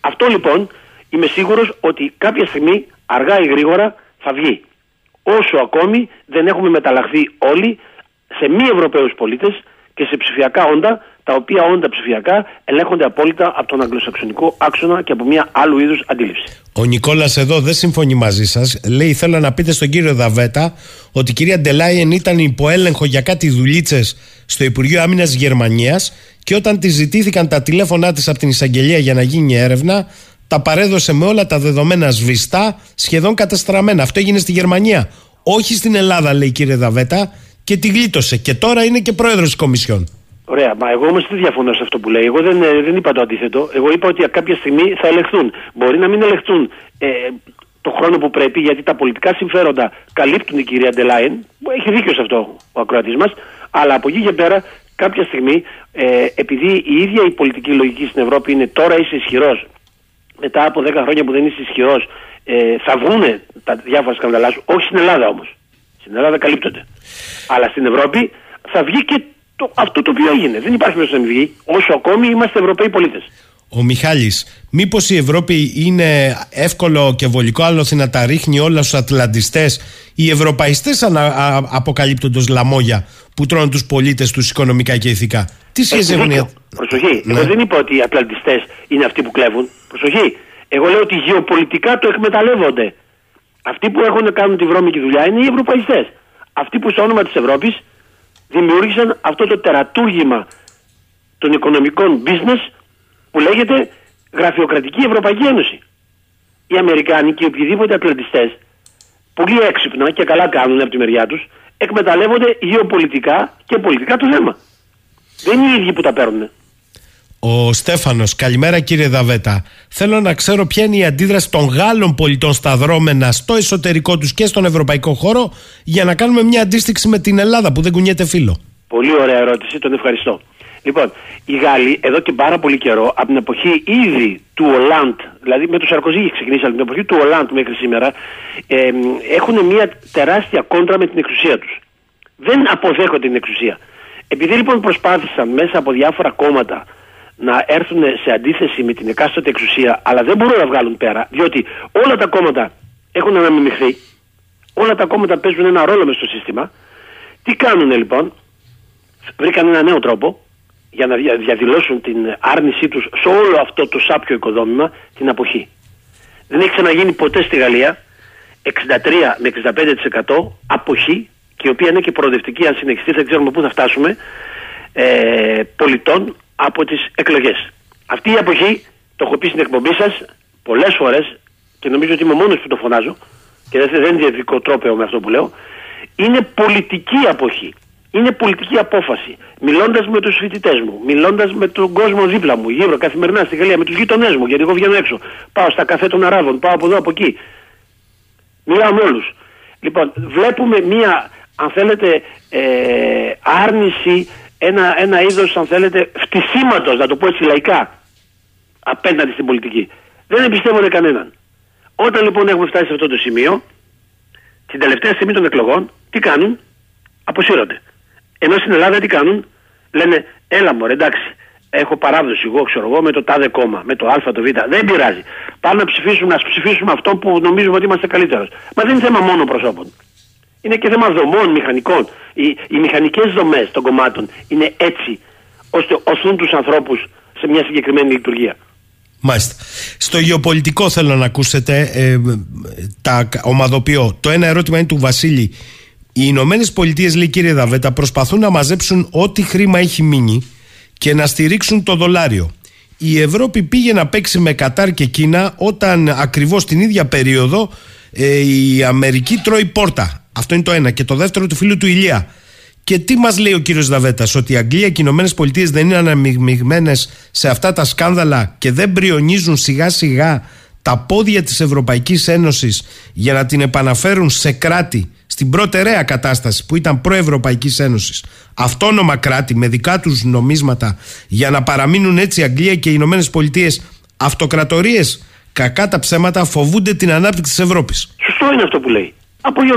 Αυτό λοιπόν είμαι σίγουρος ότι κάποια στιγμή, αργά ή γρήγορα, θα βγει. Όσο ακόμη δεν έχουμε μεταλλαχθεί όλοι σε μη Ευρωπαίους πολίτες και σε ψηφιακά όντα, τα οποία όντα ψηφιακά ελέγχονται απόλυτα από τον αγγλοσαξονικό άξονα και από μια άλλου είδους αντίληψη. Ο Νικόλας εδώ δεν συμφωνεί μαζί σας. Λέει, θέλω να πείτε στον κύριο Δαβέτα ότι η κυρία Ντελάιεν ήταν υποέλεγχο για κάτι δουλίτσες στο Υπουργείο Άμυνας Γερμανίας και όταν τη ζητήθηκαν τα τηλέφωνά της από την εισαγγελία για να γίνει έρευνα, τα παρέδωσε με όλα τα δεδομένα σβηστά, σχεδόν καταστραμμένα. Αυτό έγινε στη Γερμανία. Όχι στην Ελλάδα, λέει, κύριε Δαβέτα, και τη γλίτωσε. Και τώρα είναι και πρόεδρος της Κομισιόν. Ωραία, μα εγώ όμως δεν διαφωνώ σε αυτό που λέει. Εγώ δεν είπα το αντίθετο. Εγώ είπα ότι κάποια στιγμή θα ελεγχθούν. Μπορεί να μην ελεγχθούν το χρόνο που πρέπει, γιατί τα πολιτικά συμφέροντα καλύπτουν η κυρία Ντελάιεν. Έχει δίκιο σε αυτό ο ακροατής μας. Αλλά από εκεί και πέρα, κάποια στιγμή, επειδή η ίδια η πολιτική λογική στην Ευρώπη είναι τώρα είσαι ισχυρός, μετά από 10 χρόνια που δεν είσαι ισχυρός, θα βγουν τα διάφορα σκανδαλά σου. Όχι στην Ελλάδα όμως. Στην Ελλάδα καλύπτονται. Αλλά στην Ευρώπη θα βγει και αυτό το οποίο έγινε. Δεν υπάρχει μέσα να μην βγει, όσο ακόμη είμαστε Ευρωπαίοι πολίτες. Ο Μιχάλης, μήπως η Ευρώπη είναι εύκολο και βολικό άλλωστε να τα ρίχνει όλα στους ατλαντιστές? Οι ευρωπαϊστές αποκαλύπτονται ως λαμόγια που τρώνε τους πολίτες τους οικονομικά και ηθικά. Τι σχέση έχουν οι ατλαντιστές? Προσοχή. Ναι. Εγώ δεν είπα ότι οι ατλαντιστές είναι αυτοί που κλέβουν. Προσοχή. Εγώ λέω ότι γεωπολιτικά το εκμεταλλεύονται. Αυτοί που έχουν να κάνουν τη βρώμικη δουλειά είναι οι ευρωπαϊστές. Αυτοί που στο όνομα της Ευρώπης δημιούργησαν αυτό το τερατούργημα των οικονομικών business που λέγεται Γραφειοκρατική Ευρωπαϊκή Ένωση. Οι Αμερικάνοι και οποιοδήποτε ατλαντιστές, πολύ έξυπνα και καλά κάνουν από τη μεριά τους, εκμεταλλεύονται γεωπολιτικά και πολιτικά το θέμα. Δεν είναι οι ίδιοι που τα παίρνουν. Ο Στέφανος, καλημέρα κύριε Δαβέτα. Θέλω να ξέρω ποια είναι η αντίδραση των Γάλλων πολιτών στα δρόμενα στο εσωτερικό τους και στον ευρωπαϊκό χώρο, για να κάνουμε μια αντίστοιξη με την Ελλάδα που δεν κουνιέται φίλο. Πολύ ωραία ερώτηση, τον ευχαριστώ. Λοιπόν, οι Γάλλοι εδώ και πάρα πολύ καιρό, από την εποχή ήδη του Ολάντ, δηλαδή με τον Σαρκοζή έχει ξεκινήσει, από την εποχή του Ολάντ μέχρι σήμερα, έχουν μια τεράστια κόντρα με την εξουσία τους. Δεν αποδέχονται την εξουσία. Επειδή λοιπόν προσπάθησαν μέσα από διάφορα κόμματα να έρθουν σε αντίθεση με την εκάστοτε εξουσία, αλλά δεν μπορούν να βγάλουν πέρα, διότι όλα τα κόμματα έχουν αναμιμηχθεί, όλα τα κόμματα παίζουν ένα ρόλο μες στο σύστημα. Τι κάνουν λοιπόν? Βρήκαν ένα νέο τρόπο για να διαδηλώσουν την άρνησή τους σε όλο αυτό το σάπιο οικοδόμημα, την αποχή. Δεν έχει ξαναγίνει ποτέ στη Γαλλία 63 με 65% αποχή, και η οποία είναι και προοδευτική, αν συνεχιστεί δεν ξέρουμε πού θα φτάσουμε, πολιτών από τις εκλογές. Αυτή η αποχή, το έχω πει στην εκπομπή σας πολλές φορές και νομίζω ότι είμαι ο μόνος που το φωνάζω και δεν διεκδικώ τρόπαιο με αυτό που λέω, είναι πολιτική αποχή. Είναι πολιτική απόφαση. Μιλώντας με τους φοιτητές μου, μιλώντας με τον κόσμο δίπλα μου, γύρω καθημερινά στη Γαλλία, με τους γείτονές μου, γιατί εγώ βγαίνω έξω. Πάω στα καφέ των Αράβων, πάω από εδώ, από εκεί. Μιλάω με όλους. Λοιπόν, βλέπουμε μία, αν θέλετε, άρνηση, ένα είδος, αν θέλετε, φτισήματος, να το πω έτσι λαϊκά, απέναντι στην πολιτική. Δεν εμπιστεύονται κανέναν. Όταν λοιπόν έχουμε φτάσει σε αυτό το σημείο, την τελευταία στιγμή των εκλογών, τι κάνουν? Αποσύρονται. Ενώ στην Ελλάδα τι κάνουν? Λένε, έλα μωρέ, εντάξει, έχω παράδοση εγώ, ξέρω εγώ, με το τάδε κόμμα, με το α, το β, δεν πειράζει. Πάμε να ψηφίσουμε, αυτό που νομίζουμε ότι είμαστε καλύτερος. Μα δεν είναι θέμα μόνο προσώπων. Είναι και θέμα δομών, μηχανικών. Οι μηχανικές δομές των κομμάτων είναι έτσι, ώστε οθούν τους ανθρώπους σε μια συγκεκριμένη λειτουργία. Μάλιστα. Στο γεωπολιτικό θέλω να ακούσετε, τα ομαδοποιώ. Το ένα ερώτημα είναι του Βασίλη. Οι Ηνωμένες Πολιτείες, λέει κύριε Δαβέτα, προσπαθούν να μαζέψουν ό,τι χρήμα έχει μείνει και να στηρίξουν το δολάριο. Η Ευρώπη πήγε να παίξει με Κατάρ και Κίνα όταν ακριβώς την ίδια περίοδο η Αμερική τρώει πόρτα. Αυτό είναι το ένα. Και το δεύτερο του φίλου του Ηλία. Και τι μας λέει ο κύριος Δαβέτας? Ότι η Αγγλία και οι Ηνωμένες Πολιτείες δεν είναι αναμειγμένες σε αυτά τα σκάνδαλα και δεν πριονίζουν σιγά σιγά τα πόδια της Ευρωπαϊκής Ένωσης για να την επαναφέρουν σε κράτη στην προτεραία κατάσταση που ήταν προευρωπαϊκής Ένωσης, αυτόνομα κράτη με δικά τους νομίσματα, για να παραμείνουν έτσι η Αγγλία και οι Ηνωμένες Πολιτείες αυτοκρατορίες? Κακά τα ψέματα, φοβούνται την ανάπτυξη της Ευρώπης. Σωστό είναι αυτό που λέει.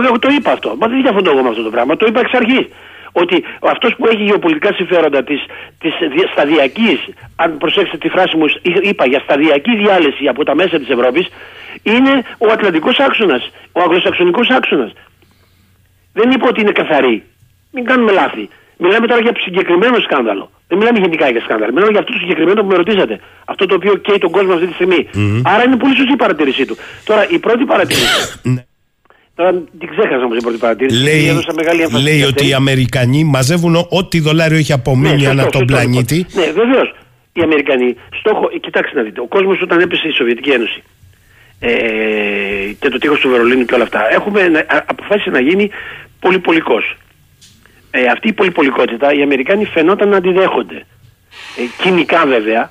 Εγώ το είπα αυτό. Μα δεν διαφωνώ εγώ με αυτό το πράγμα. Το είπα εξ αρχής. Ότι αυτός που έχει γεωπολιτικά συμφέροντα της σταδιακής, αν προσέξετε τη φράση μου, είπα για σταδιακή διάλυση από τα μέσα της Ευρώπης, είναι ο Ατλαντικός άξονας, ο Αγγλοσαξονικός άξονας. Δεν είπα ότι είναι καθαρή. Μην κάνουμε λάθη. Μιλάμε τώρα για συγκεκριμένο σκάνδαλο. Δεν μιλάμε γενικά για σκάνδαλο. Μιλάμε για αυτό το συγκεκριμένο που με ρωτήσατε. Αυτό το οποίο καίει τον κόσμο αυτή τη στιγμή. Άρα είναι πολύ σωστή η παρατήρησή του. Τώρα η πρώτη παρατήρηση. Τώρα την ξέχασα όμως την πρώτη παρατήρηση. Λέει ότι οι Αμερικανοί μαζεύουν ό,τι δολάριο έχει απομείνει ανά τον πλανήτη. Ναι, βεβαίως. Οι Αμερικανοί. Στόχο, κοιτάξτε να δείτε. Ο κόσμος όταν έπεσε η Σοβιετική Ένωση και το τείχος του Βερολίνου και όλα αυτά, έχουμε αποφάσισε να γίνει πολυπολικός. Αυτή η πολυπολικότητα οι Αμερικάνοι φαινόταν να αντιδέχονται. Κοινικά βέβαια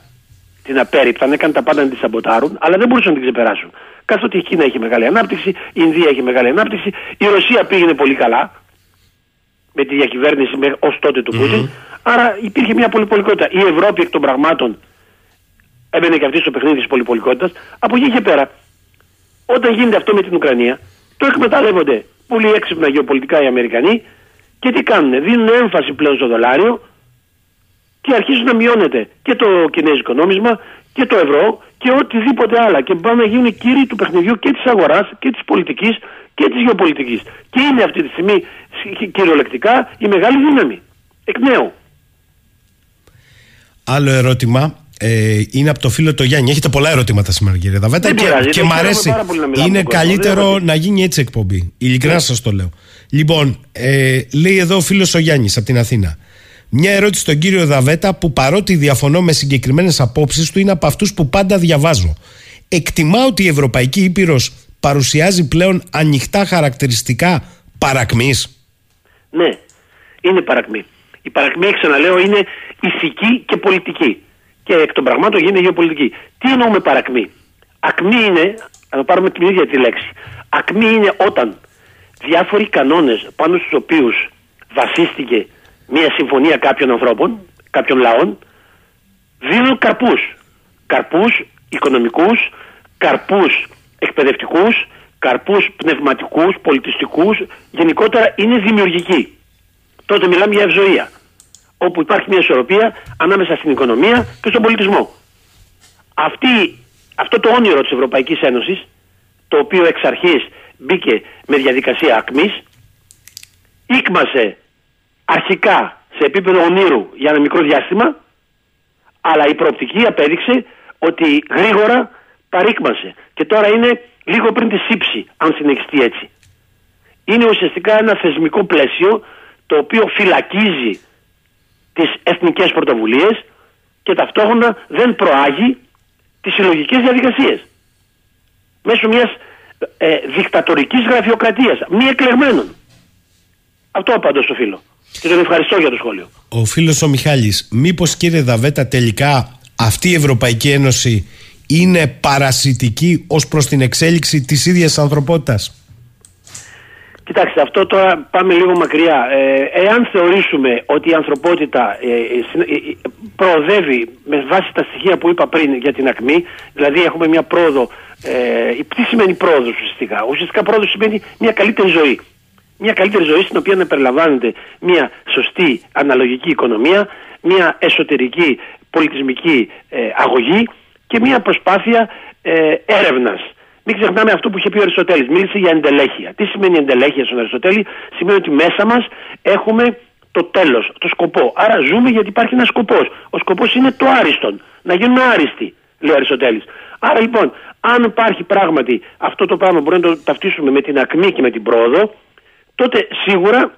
την απέριπταν, έκανε τα πάντα να την σαμποτάρουν, αλλά δεν μπορούσαν να την ξεπεράσουν. Καθότι η Κίνα είχε μεγάλη ανάπτυξη, η Ινδία είχε μεγάλη ανάπτυξη, η Ρωσία πήγαινε πολύ καλά με τη διακυβέρνηση ως τότε του Πούτιν. Άρα υπήρχε μια πολυπολικότητα. Η Ευρώπη εκ των πραγμάτων έμπαινε και αυτή στο παιχνίδι της πολυπολικότητας. Από εκεί και πέρα, όταν γίνεται αυτό με την Ουκρανία, το εκμεταλλεύονται πολύ έξυπνα γεωπολιτικά οι Αμερικανοί. Και τι κάνουνε? Δίνουν έμφαση πλέον στο δολάριο και αρχίζουν να μειώνεται και το κινέζικο νόμισμα και το ευρώ και οτιδήποτε άλλα. Και πάνε να γίνουν κύριοι του παιχνιδιού και της αγοράς και της πολιτικής και της γεωπολιτικής. Και είναι αυτή τη στιγμή κυριολεκτικά η μεγάλη δύναμη. Εκ νέου. Άλλο ερώτημα. Είναι από το φίλο το Γιάννη. Έχετε πολλά ερωτήματα σήμερα, κύριε Δαβέτα. Και μ' αρέσει. Είναι καλύτερο να γίνει έτσι εκπομπή. Ειλικρινά σας το λέω. Λοιπόν, λέει εδώ ο φίλος ο Γιάννης από την Αθήνα. Μια ερώτηση στον κύριο Δαβέτα, που παρότι διαφωνώ με συγκεκριμένες απόψεις του, είναι από αυτούς που πάντα διαβάζω. Εκτιμά ότι η Ευρωπαϊκή Ήπειρος παρουσιάζει πλέον ανοιχτά χαρακτηριστικά παρακμής? Ναι, είναι παρακμή. Η παρακμή, ξαναλέω, είναι ηθική και πολιτική. Και εκ των πραγμάτων γίνεται γεωπολιτική. Τι εννοούμε παρακμή? Ακμή είναι, να πάρουμε την ίδια τη λέξη. Ακμή είναι όταν διάφοροι κανόνες πάνω στους οποίους βασίστηκε μια συμφωνία κάποιων ανθρώπων, κάποιων λαών, δίνουν καρπούς. Καρπούς οικονομικούς, καρπούς εκπαιδευτικούς, καρπούς πνευματικούς, πολιτιστικούς. Γενικότερα είναι δημιουργικοί. Τότε μιλάμε για ευζοία, όπου υπάρχει μια ισορροπία ανάμεσα στην οικονομία και στον πολιτισμό. Αυτό το όνειρο της Ευρωπαϊκής Ένωσης, το οποίο εξ αρχής μπήκε με διαδικασία ακμής, ήκμασε αρχικά σε επίπεδο ονείρου για ένα μικρό διάστημα, αλλά η προοπτική απέδειξε ότι γρήγορα παρήκμασε και τώρα είναι λίγο πριν τη σύψη, αν συνεχιστεί έτσι. Είναι ουσιαστικά ένα θεσμικό πλαίσιο το οποίο φυλακίζει τις εθνικές πρωτοβουλίες και ταυτόχρονα δεν προάγει τις συλλογικές διαδικασίες μέσω μιας δικτατορικής γραφειοκρατίας μη εκλεγμένων. Αυτό απαντώ στο φίλο. Και τον ευχαριστώ για το σχόλιο. Ο φίλος ο Μιχάλης, μήπως κύριε Δαβέτα τελικά αυτή η Ευρωπαϊκή Ένωση είναι παρασιτική ως προς την εξέλιξη της ίδιας ανθρωπότητας? Κοιτάξτε, αυτό τώρα πάμε λίγο μακριά. Εάν θεωρήσουμε ότι η ανθρωπότητα προοδεύει με βάση τα στοιχεία που είπα πριν για την ακμή, δηλαδή έχουμε μια πρόοδο, τι σημαίνει πρόοδος ουσιαστικά? Ουσιαστικά πρόοδος σημαίνει μια καλύτερη ζωή. Μια καλύτερη ζωή στην οποία να περιλαμβάνεται μια σωστή αναλογική οικονομία, μια εσωτερική πολιτισμική αγωγή και μια προσπάθεια έρευνας. Μην ξεχνάμε αυτό που είχε πει ο Αριστοτέλης. Μίλησε για εντελέχεια. Τι σημαίνει εντελέχεια στον Αριστοτέλη? Σημαίνει ότι μέσα μας έχουμε το τέλος, το σκοπό. Άρα ζούμε γιατί υπάρχει ένας σκοπός. Ο σκοπός είναι το άριστον. Να γίνουμε άριστοι, λέει ο Αριστοτέλης. Άρα λοιπόν, αν υπάρχει πράγματι αυτό το πράγμα, μπορούμε να το ταυτίσουμε με την ακμή και με την πρόοδο, τότε σίγουρα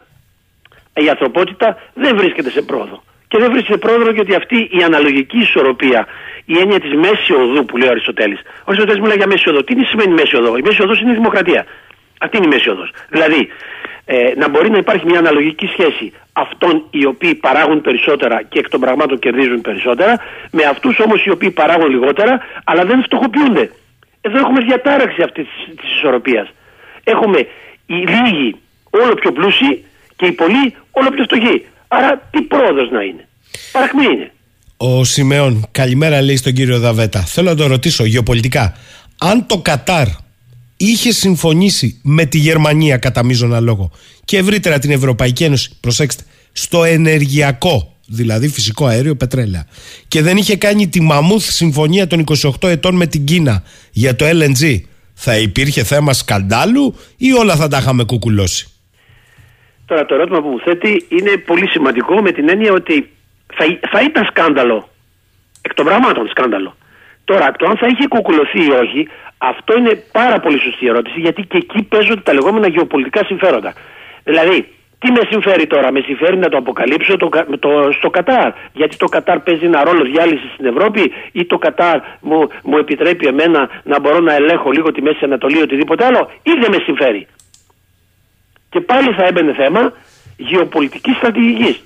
η ανθρωπότητα δεν βρίσκεται σε πρόοδο. Και δεν βρίσκεται πρόοδο γιατί αυτή η αναλογική ισορροπία, η έννοια της μέση οδού που λέει ο Αριστοτέλης. Ο Αριστοτέλης μιλάει για μέση οδό. Τι σημαίνει μέση οδό? Η μέση οδός είναι η δημοκρατία. Αυτή είναι η μέση οδός. Δηλαδή, να μπορεί να υπάρχει μια αναλογική σχέση αυτών οι οποίοι παράγουν περισσότερα και εκ των πραγμάτων κερδίζουν περισσότερα, με αυτούς όμως οι οποίοι παράγουν λιγότερα αλλά δεν φτωχοποιούνται. Εδώ έχουμε διατάραξη αυτής της ισορροπίας. Έχουμε οι λίγοι όλο πιο πλούσιοι και οι πολλοί όλο πιο φτωχοί. Άρα τι πρόοδος να είναι? Παρακμή είναι. Ο Σιμεών, καλημέρα, λέει στον κύριο Δαβέτα. Θέλω να τον ρωτήσω γεωπολιτικά. Αν το Κατάρ είχε συμφωνήσει με τη Γερμανία κατά μείζωνα λόγο και ευρύτερα την Ευρωπαϊκή Ένωση, προσέξτε, στο ενεργειακό, δηλαδή φυσικό αέριο, πετρέλαια, και δεν είχε κάνει τη μαμούθ συμφωνία των 28 ετών με την Κίνα για το LNG, θα υπήρχε θέμα σκαντάλου ή όλα θα τα είχαμε κουκουλώσει? Τώρα το ερώτημα που μου θέτει είναι πολύ σημαντικό με την έννοια ότι θα ήταν σκάνδαλο, εκ των πραγμάτων σκάνδαλο. Τώρα το αν θα είχε κουκουλωθεί ή όχι, αυτό είναι πάρα πολύ σωστή ερώτηση, γιατί και εκεί παίζονται τα λεγόμενα γεωπολιτικά συμφέροντα. Δηλαδή, τι με συμφέρει τώρα? Με συμφέρει να το αποκαλύψω στο Κατάρ, γιατί το Κατάρ παίζει ένα ρόλο διάλυσης στην Ευρώπη, ή το Κατάρ μου επιτρέπει εμένα να μπορώ να ελέγχω λίγο τη Μέση Ανατολή ή οτιδήποτε άλλο, ή δεν με συμφέρει? Και πάλι θα έμπαινε θέμα γεωπολιτικής στρατηγικής.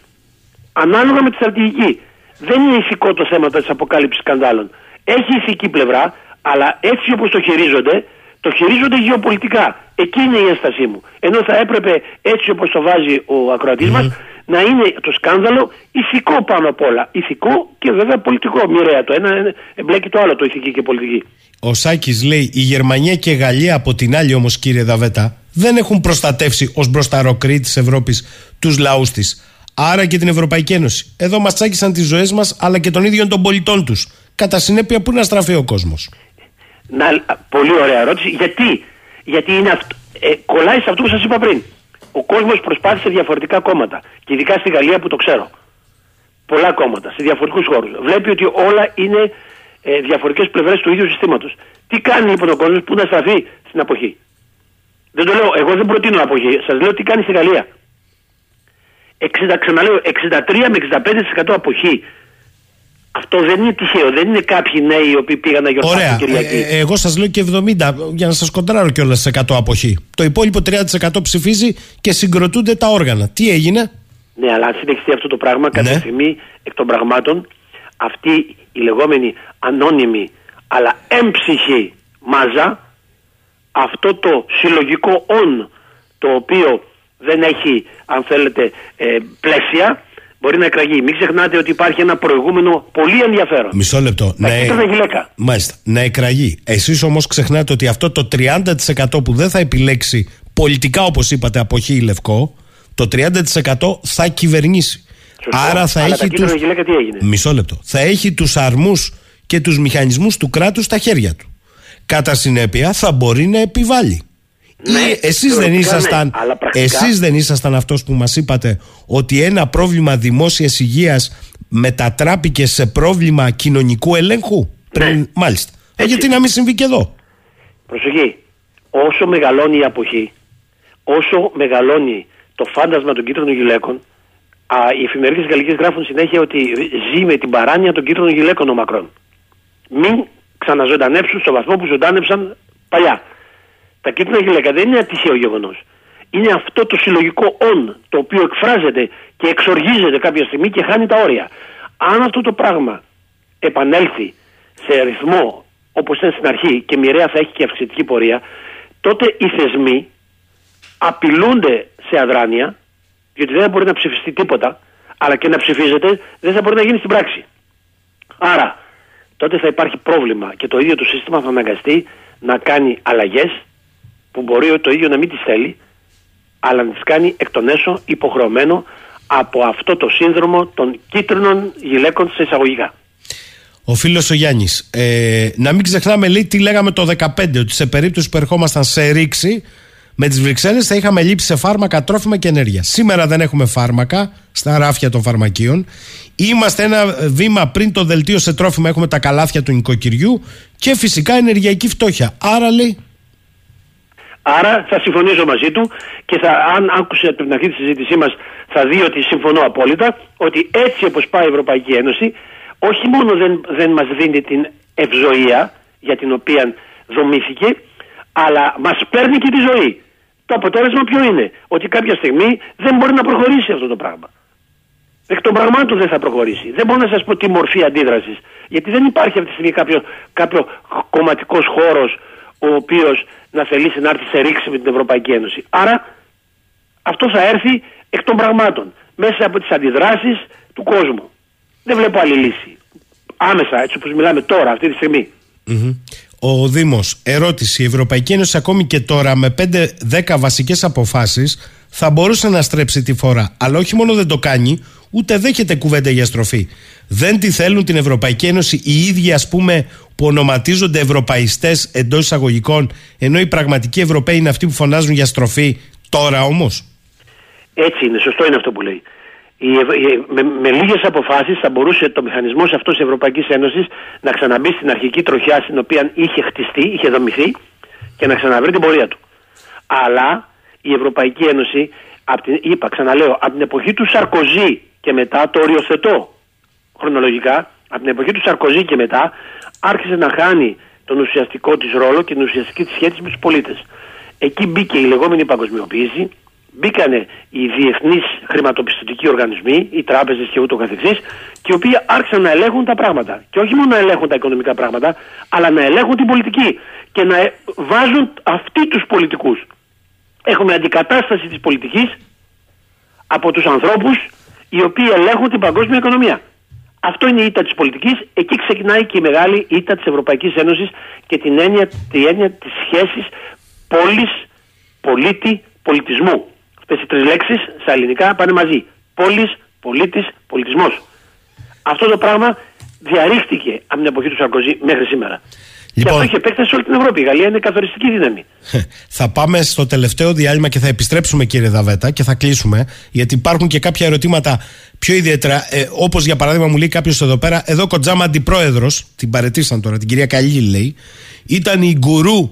Ανάλογα με τη στρατηγική. Δεν είναι ηθικό το θέμα της αποκάλυψης σκανδάλων. Έχει ηθική πλευρά, αλλά έτσι όπως το χειρίζονται, το χειρίζονται γεωπολιτικά. Εκεί είναι η ένστασή μου. Ενώ θα έπρεπε, έτσι όπως το βάζει ο ακροατής μας, να είναι το σκάνδαλο ηθικό πάνω απ' όλα. Ηθικό και βέβαια πολιτικό. Μοιραία το ένα εμπλέκει το άλλο, το ηθική και πολιτική. Ο Σάκης λέει: η Γερμανία και η Γαλλία από την άλλη όμως, κύριε Δαβέτα, δεν έχουν προστατεύσει ως μπροσταροκροί της Ευρώπης τους λαούς της. Άρα και την Ευρωπαϊκή Ένωση. Εδώ μας τσάκησαν τις ζωές μας, αλλά και των ίδιων των πολιτών τους. Κατά συνέπεια, πού να στραφεί ο κόσμος? Πολύ ωραία ερώτηση. Γιατί είναι κολλάει σε αυτό που σας είπα πριν. Ο κόσμος προσπάθησε διαφορετικά κόμματα. Και ειδικά στη Γαλλία που το ξέρω. Πολλά κόμματα, σε διαφορετικούς χώρους. Βλέπει ότι όλα είναι διαφορετικές πλευρές του ίδιου συστήματος. Τι κάνει λοιπόν ο κόσμος? Πού να στραφεί? Στην αποχή. Δεν το λέω, εγώ δεν προτείνω αποχή. Σας λέω τι κάνει στη Γαλλία. 63 με 65% αποχή. Αυτό δεν είναι τυχαίο. Δεν είναι κάποιοι νέοι οι οποίοι πήγαν να γιορτάσουν την Κυριακή. Εγώ σας λέω και 70, για να σας κοντράρω κιόλας σε 100 αποχή. Το υπόλοιπο 30% ψηφίζει και συγκροτούνται τα όργανα. Τι έγινε? Ναι, αλλά αν συνεχιστεί αυτό το πράγμα, κάποια στιγμή εκ των πραγμάτων, αυτή η λεγόμενη ανώνυμη αλλά έμψυχη μάζα, αυτό το συλλογικό «ον», το οποίο δεν έχει, αν θέλετε, πλαίσια, μπορεί να εκραγεί. Μην ξεχνάτε ότι υπάρχει ένα προηγούμενο πολύ ενδιαφέρον. Μισό λεπτό. Μάλιστα, να εκραγεί. Εσείς όμως ξεχνάτε ότι αυτό το 30% που δεν θα επιλέξει πολιτικά, όπως είπατε, αποχή ή λευκό, το 30% θα κυβερνήσει. Σωστό. Άρα θα έχει τους... Μισό λεπτό. Θα έχει τους αρμούς και τους μηχανισμούς του κράτους στα χέρια του. Κατά συνέπεια θα μπορεί να επιβάλλει. Ναι, εσείς δεν ήσασταν αυτός που μας είπατε ότι ένα πρόβλημα δημόσιας υγείας μετατράπηκε σε πρόβλημα κοινωνικού ελέγχου? Πριν, μάλιστα. Γιατί να μην συμβεί και εδώ? Προσοχή. Όσο μεγαλώνει η αποχή, όσο μεγαλώνει το φάντασμα των κίτρινων γυλαίκων, οι εφημερίδες γαλλικές γράφουν συνέχεια ότι ζει με την παράνοια των κίτρινων γυλαίκων ο Μακρόν. Μην ξαναζωντανέψουν στο βαθμό που ζωντάνεψαν παλιά. Τα κίτρινα γυλαίκα δεν είναι ατυχαίο γεγονός. είναι αυτό το συλλογικό «ον», το οποίο εκφράζεται και εξοργίζεται κάποια στιγμή και χάνει τα όρια. Αν αυτό το πράγμα επανέλθει σε ρυθμό όπως ήταν στην αρχή και μοιραία θα έχει και αυξητική πορεία, τότε οι θεσμοί απειλούνται σε αδράνεια, γιατί δεν μπορεί να ψηφιστεί τίποτα, αλλά και να ψηφίζεται δεν θα μπορεί να γίνει στην πράξη. Άρα τότε θα υπάρχει πρόβλημα και το ίδιο το σύστημα θα αναγκαστεί να κάνει αλλαγές που μπορεί το ίδιο να μην τις θέλει, αλλά να τις κάνει εκ των έσω υποχρεωμένο από αυτό το σύνδρομο των κίτρινων γυλαίκων σε εισαγωγικά. Ο φίλος ο Γιάννης, να μην ξεχνάμε λέει τι λέγαμε το 2015, ότι σε περίπτωση που ερχόμασταν σε ρήξη με τις Βρυξέλλες θα είχαμε λήψει σε φάρμακα, τρόφιμα και ενέργεια. Σήμερα δεν έχουμε φάρμακα στα ράφια των φαρμακείων. Είμαστε ένα βήμα πριν το δελτίο σε τρόφιμα, έχουμε τα καλάθια του νοικοκυριού και φυσικά ενεργειακή φτώχεια. Άρα λέει... Άρα θα συμφωνήσω μαζί του και αν άκουσε από την αρχή τη συζήτησή μας θα δει ότι συμφωνώ απόλυτα, ότι έτσι όπως πάει η Ευρωπαϊκή Ένωση όχι μόνο δεν μας δίνει την ευζοία για την οποία δομήθηκε, αλλά μας παίρνει και τη ζωή. Το αποτέλεσμα ποιο είναι? Ότι κάποια στιγμή δεν μπορεί να προχωρήσει αυτό το πράγμα. Εκ των πραγμάτων δεν θα προχωρήσει. Δεν μπορώ να σας πω τη μορφή αντίδρασης, γιατί δεν υπάρχει αυτή τη στιγμή κάποιο κομματικός χώρος ο οποίος να θελήσει να έρθει σε ρήξη με την Ευρωπαϊκή Ένωση. Άρα αυτό θα έρθει εκ των πραγμάτων, μέσα από τις αντιδράσεις του κόσμου. Δεν βλέπω άλλη λύση. Άμεσα, έτσι όπως μιλάμε τώρα, αυτή τη στιγμή. Mm-hmm. Ο Δήμος, ερώτηση. Η Ευρωπαϊκή Ένωση ακόμη και τώρα με 5-10 βασικές αποφάσεις θα μπορούσε να στρέψει τη φορά. Αλλά όχι μόνο δεν το κάνει, ούτε δέχεται κουβέντα για στροφή. Δεν τη θέλουν την Ευρωπαϊκή Ένωση οι ίδιοι, ας πούμε, που ονοματίζονται ευρωπαϊστές εντός εισαγωγικών, ενώ οι πραγματικοί Ευρωπαίοι είναι αυτοί που φωνάζουν για στροφή τώρα όμως. Έτσι είναι, σωστό είναι αυτό που λέει. Με λίγες αποφάσεις θα μπορούσε το μηχανισμός αυτός της Ευρωπαϊκής Ένωσης να ξαναμπεί στην αρχική τροχιά στην οποία είχε χτιστεί, είχε δομηθεί και να ξαναβρει την πορεία του. Αλλά η Ευρωπαϊκή Ένωση, είπα, ξαναλέω, από την εποχή του Σαρκοζή και μετά, το οριοθετώ χρονολογικά, από την εποχή του Σαρκοζή και μετά άρχισε να χάνει τον ουσιαστικό της ρόλο και την ουσιαστική της σχέση με τους πολίτες. Εκεί μπήκε η λεγόμενη παγκοσμιοποίηση. Μπήκανε οι διεθνείς χρηματοπιστωτικοί οργανισμοί, οι τράπεζες και ούτω καθεξής, και οι οποίοι άρχισαν να ελέγχουν τα πράγματα. Και όχι μόνο να ελέγχουν τα οικονομικά πράγματα, αλλά να ελέγχουν την πολιτική και να βάζουν αυτοί τους πολιτικούς. Έχουμε αντικατάσταση της πολιτικής από τους ανθρώπους οι οποίοι ελέγχουν την παγκόσμια οικονομία. Αυτό είναι η ήττα της πολιτικής, εκεί ξεκινάει και η μεγάλη ήττα της Ευρωπαϊκής Ένωσης και την έννοια της σχέσης πόλης, πολίτη, πολιτισμού. Αυτές οι τρεις λέξεις στα ελληνικά πάνε μαζί. Πόλης, πολίτης, πολιτισμός. Αυτό το πράγμα διαρρήχτηκε από την εποχή του Σαρκοζή μέχρι σήμερα. Λοιπόν, και αυτό έχει επέκταση σε όλη την Ευρώπη. Η Γαλλία είναι καθοριστική δύναμη. Θα πάμε στο τελευταίο διάλειμμα και θα επιστρέψουμε, κύριε Δαβέτα, και θα κλείσουμε. Γιατί υπάρχουν και κάποια ερωτήματα πιο ιδιαίτερα. Όπως για παράδειγμα, μου λέει κάποιος εδώ πέρα, εδώ κοντζάμα αντιπρόεδρος, την παρετήσαν τώρα, την κυρία Καϊλή λέει, ήταν η γκουρού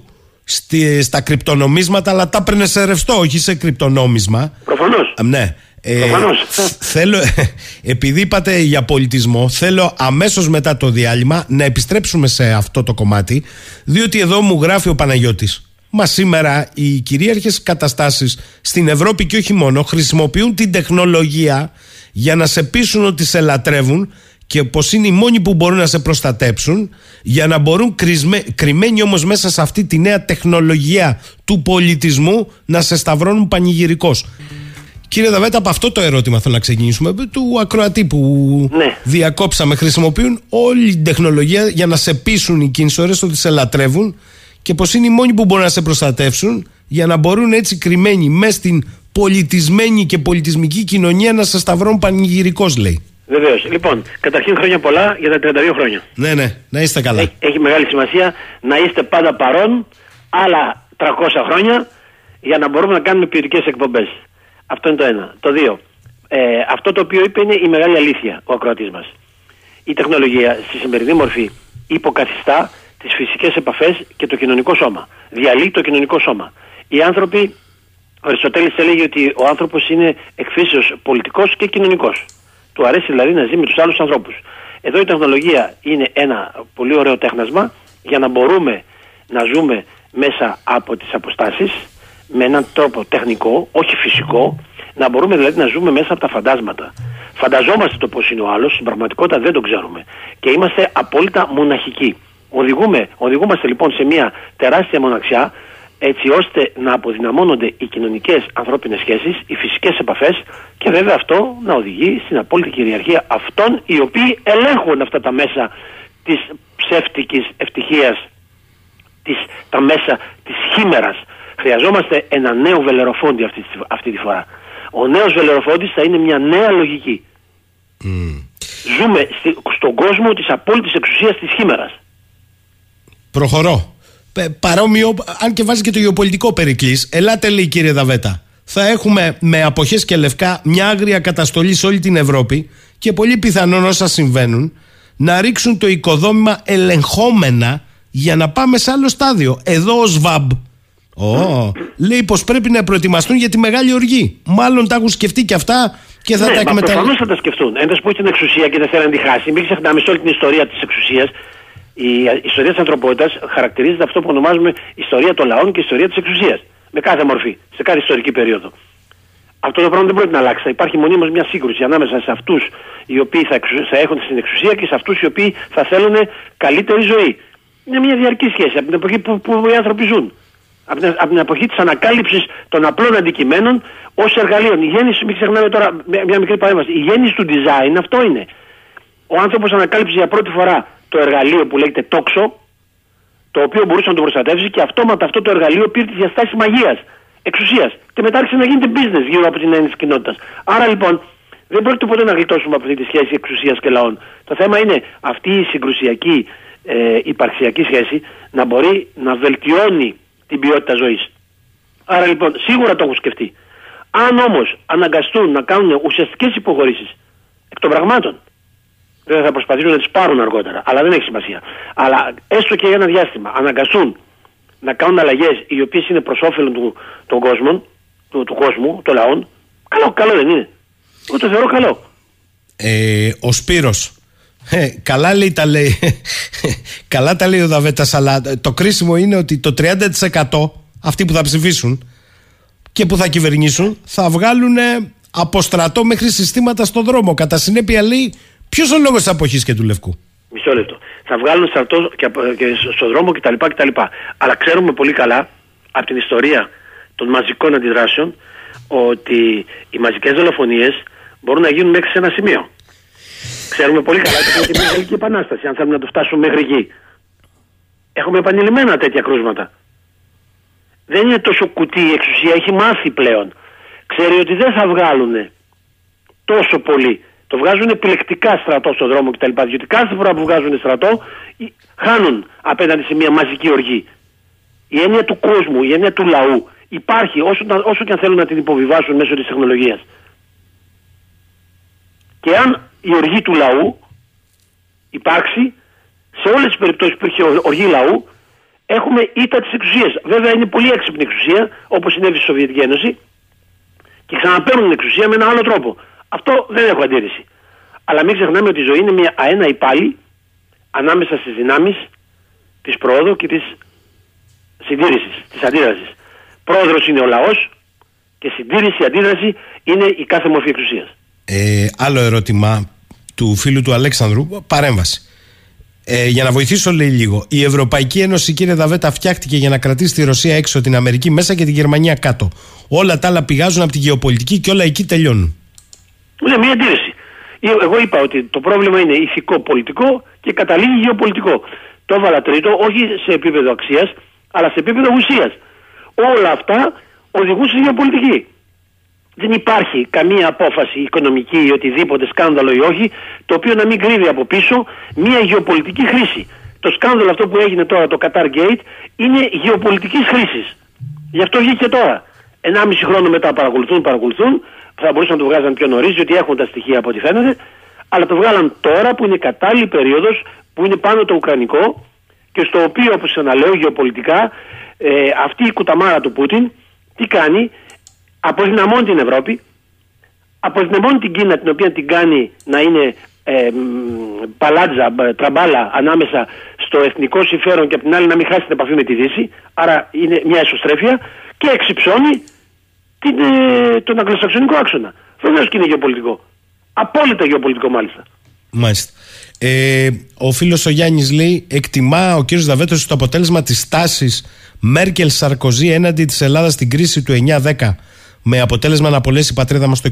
στα κρυπτονομίσματα, αλλά τα έπαιρνε σε ρευστό, όχι σε κρυπτονόμισμα. Προφανώς. Ναι. Θέλω, επειδή είπατε για πολιτισμό, θέλω αμέσως μετά το διάλειμμα να επιστρέψουμε σε αυτό το κομμάτι, διότι εδώ μου γράφει ο Παναγιώτης. Μα σήμερα οι κυρίαρχες καταστάσεις στην Ευρώπη και όχι μόνο χρησιμοποιούν την τεχνολογία για να σε πείσουν ότι σε λατρεύουν και πως είναι οι μόνοι που μπορούν να σε προστατέψουν, για να μπορούν κρυμμένοι όμως μέσα σε αυτή τη νέα τεχνολογία του πολιτισμού να σε σταυρώνουν πανηγυρικώς. Κύριε Δαβέτα, από αυτό το ερώτημα θέλω να ξεκινήσουμε, του ακροατή που ναι, διακόψαμε. Χρησιμοποιούν όλη την τεχνολογία για να σε πείσουν οι κινησόρες ότι σε λατρεύουν και πως είναι οι μόνοι που μπορούν να σε προστατεύσουν, για να μπορούν έτσι κρυμμένοι μέσα στην πολιτισμένη και πολιτισμική κοινωνία να σε σταυρώνουν πανηγυρικώς, λέει. Βεβαίως. Λοιπόν, καταρχήν χρόνια πολλά για τα 32 χρόνια. Ναι, ναι, να είστε καλά. Έχει μεγάλη σημασία να είστε πάντα παρόν άλλα 300 χρόνια για να μπορούμε να κάνουμε ποιοτικές εκπομπές. Αυτό είναι το ένα. Το δύο. Αυτό το οποίο είπε είναι η μεγάλη αλήθεια ο ακροατής μας. Η τεχνολογία στη σημερινή μορφή υποκαθιστά τις φυσικές επαφές και το κοινωνικό σώμα. Διαλύει το κοινωνικό σώμα. Οι άνθρωποι, ο Αριστοτέλης έλεγε ότι ο άνθρωπος είναι εκφύσεως πολιτικός και κοινωνικός. Του αρέσει δηλαδή να ζει με τους άλλους ανθρώπους. Εδώ η τεχνολογία είναι ένα πολύ ωραίο τέχνασμα για να μπορούμε να ζούμε μέσα από τις αποστάσεις, με έναν τρόπο τεχνικό, όχι φυσικό, να μπορούμε δηλαδή να ζούμε μέσα από τα φαντάσματα. Φανταζόμαστε το πώς είναι ο άλλος, στην πραγματικότητα δεν το ξέρουμε. Και είμαστε απόλυτα μοναχικοί. Οδηγούμαστε λοιπόν σε μια τεράστια μοναξιά, έτσι ώστε να αποδυναμώνονται οι κοινωνικές ανθρώπινες σχέσεις, οι φυσικές επαφές και βέβαια αυτό να οδηγεί στην απόλυτη κυριαρχία αυτών οι οποίοι ελέγχουν αυτά τα μέσα της ψεύτικης ευτυχίας, τα μέσα της χήμερας. Χρειαζόμαστε ένα νέο βελεροφόντι αυτή τη φορά. Ο νέος βελεροφόντις θα είναι μια νέα λογική. Ζούμε στον κόσμο της απόλυτης εξουσίας της χήμερας. Προχωρώ. Παρόμοιο, αν και βάζει και το γεωπολιτικό Περικλής. Ελάτε, λέει, κύριε Δαβέτα. Θα έχουμε με αποχές και λευκά μια άγρια καταστολή σε όλη την Ευρώπη και πολύ πιθανόν όσα συμβαίνουν να ρίξουν το οικοδόμημα ελεγχόμενα για να πάμε σε άλλο στάδιο. Εδώ ο ΣΒΑΜ λέει πως πρέπει να προετοιμαστούν για τη μεγάλη οργή. Μάλλον τα έχουν σκεφτεί και αυτά και θα τα εκμεταλλευτούν. Προφανώς θα τα σκεφτούν. Ένας που έχει την εξουσία και δεν θέλει να τη χάσει. Μην ξεχνάμε σε όλη την ιστορία της εξουσίας. Η ιστορία της ανθρωπότητας χαρακτηρίζεται αυτό που ονομάζουμε ιστορία των λαών και ιστορία της εξουσίας. Με κάθε μορφή, σε κάθε ιστορική περίοδο. Αυτό το πράγμα δεν πρέπει να αλλάξει. Θα υπάρχει μονίμως μια σύγκρουση ανάμεσα σε αυτούς οι οποίοι θα έχουν στην εξουσία και σε αυτούς οι οποίοι θα θέλουν καλύτερη ζωή. Είναι μια διαρκή σχέση από την εποχή που οι άνθρωποι ζουν. Από την εποχή της ανακάλυψης των απλών αντικειμένων ως εργαλείων. Η γέννηση, μην ξεχνάμε τώρα μια μικρή παρέμβαση. Η γέννηση του design αυτό είναι. Ο άνθρωπος ανακάλυψε για πρώτη φορά το εργαλείο που λέγεται τόξο, το οποίο μπορούσε να το προστατεύσει και αυτόματα αυτό το εργαλείο πήρε τις διαστάσεις μαγείας, εξουσίας και μετά άρχισε να γίνεται business γύρω από την έννοια της κοινότητας. Άρα λοιπόν δεν πρόκειται ποτέ να γλιτώσουμε από αυτή τη σχέση εξουσίας και λαών. Το θέμα είναι αυτή η συγκρουσιακή υπαρξιακή σχέση να μπορεί να βελτιώνει την ποιότητα ζωής. Άρα λοιπόν σίγουρα το έχουν σκεφτεί. Αν όμως αναγκαστούν να κάνουν ουσιαστικές υποχωρήσεις εκ των πραγμάτων, δεν θα προσπαθήσουν να τις πάρουν αργότερα, αλλά δεν έχει σημασία. Αλλά έστω και για ένα διάστημα αναγκαστούν να κάνουν αλλαγές οι οποίες είναι προς όφελον του κόσμου, των λαών. Καλό δεν είναι. Εγώ το θεωρώ καλό. Ο Σπύρος. Καλά τα λέει ο Δαβέτας, αλλά το κρίσιμο είναι ότι το 30% αυτοί που θα ψηφίσουν και που θα κυβερνήσουν θα βγάλουν από στρατό μέχρι συστήματα στον δρόμο. Κατά συνέπεια, λέει, ποιος ο λόγος της αποχής και του λευκού? Μισό λεπτό. Θα βγάλουν στρατό και στον δρόμο κτλ. Αλλά ξέρουμε πολύ καλά από την ιστορία των μαζικών αντιδράσεων ότι οι μαζικές δολοφονίες μπορούν να γίνουν μέχρι σε ένα σημείο. Ξέρουμε πολύ καλά ότι έχουμε και μια Γαλλική Επανάσταση, αν θέλουμε να το φτάσουμε μέχρι εκεί. Έχουμε επανειλημμένα τέτοια κρούσματα. Δεν είναι τόσο κουτί η εξουσία, έχει μάθει πλέον. Ξέρει ότι δεν θα βγάλουν τόσο πολύ. Το βγάζουν επιλεκτικά στρατό στον δρόμο κτλ. Διότι κάθε φορά που βγάζουν στρατό χάνουν απέναντι σε μια μαζική οργή. Η έννοια του κόσμου, η έννοια του λαού υπάρχει όσο και αν θέλουν να την υποβιβάσουν μέσω της τεχνολογίας. Και αν η οργή του λαού υπάρξει, σε όλες τις περιπτώσεις που υπήρχε οργή λαού, έχουμε ήττα της εξουσίας. Βέβαια είναι πολύ έξυπνη εξουσία, όπως συνέβη στη Σοβιετική Ένωση, και ξαναπαίρνουν εξουσία με ένα άλλο τρόπο. Αυτό δεν έχω αντίρρηση. Αλλά μην ξεχνάμε ότι η ζωή είναι μια αένα υπάλληλη ανάμεσα στις δυνάμεις της προόδου και της συντήρησης, της αντίδρασης. Πρόεδρος είναι ο λαός και συντήρηση, αντίδραση είναι η κάθε μορφή εξουσίας. Άλλο ερώτημα του φίλου του Αλέξανδρου, παρέμβαση. Για να βοηθήσω, λέει, λίγο. Η Ευρωπαϊκή Ένωση, κύριε Δαβέτα, φτιάχτηκε για να κρατήσει τη Ρωσία έξω, την Αμερική μέσα και την Γερμανία κάτω. Όλα τα άλλα πηγάζουν από τη γεωπολιτική και όλα εκεί τελειώνουν. Είναι μια αντίρρηση. Εγώ είπα ότι το πρόβλημα είναι ηθικό-πολιτικό και καταλήγει γεωπολιτικό. Το έβαλα τρίτο, όχι σε επίπεδο αξίας, αλλά σε επίπεδο ουσίας. Όλα αυτά οδηγούν στη γεωπολιτική. Δεν υπάρχει καμία απόφαση οικονομική ή οτιδήποτε, σκάνδαλο ή όχι, το οποίο να μην κρύβει από πίσω μια γεωπολιτική χρήση. Το σκάνδαλο αυτό που έγινε τώρα, το Κατάρ Gate, είναι γεωπολιτικής χρήσης. Γι' αυτό βγήκε τώρα. 1,5 χρόνο μετά παρακολουθούν. Θα μπορούσαν να το βγάζαν πιο νωρίς, διότι έχουν τα στοιχεία από ό,τι φαίνεται. Αλλά το βγάλαν τώρα που είναι κατάλληλη περίοδος, που είναι πάνω το ουκρανικό και στο οποίο, όπως ξαναλέω, γεωπολιτικά αυτή η κουταμάρα του Πούτιν τι κάνει? Αποδυναμώνει την Ευρώπη, αποδυναμώνει την Κίνα, την οποία την κάνει να είναι παλάτζα, τραμπάλα ανάμεσα στο εθνικό συμφέρον και απ' την άλλη να μην χάσει την επαφή με τη Δύση. Άρα είναι μια εσωστρέφεια. και εξυψώνει τον αγγλοσαξονικό άξονα. Βεβαίως και είναι γεωπολιτικό. Απόλυτα γεωπολιτικό, μάλιστα. Μάλιστα. Ο φίλος ο Γιάννης λέει: εκτιμά ο κύριος Δαβέτος το αποτέλεσμα της τάσης Μέρκελ-Σαρκοζή έναντι της Ελλάδας στην κρίση του 9-10, με αποτέλεσμα να απολέσει η πατρίδα μας το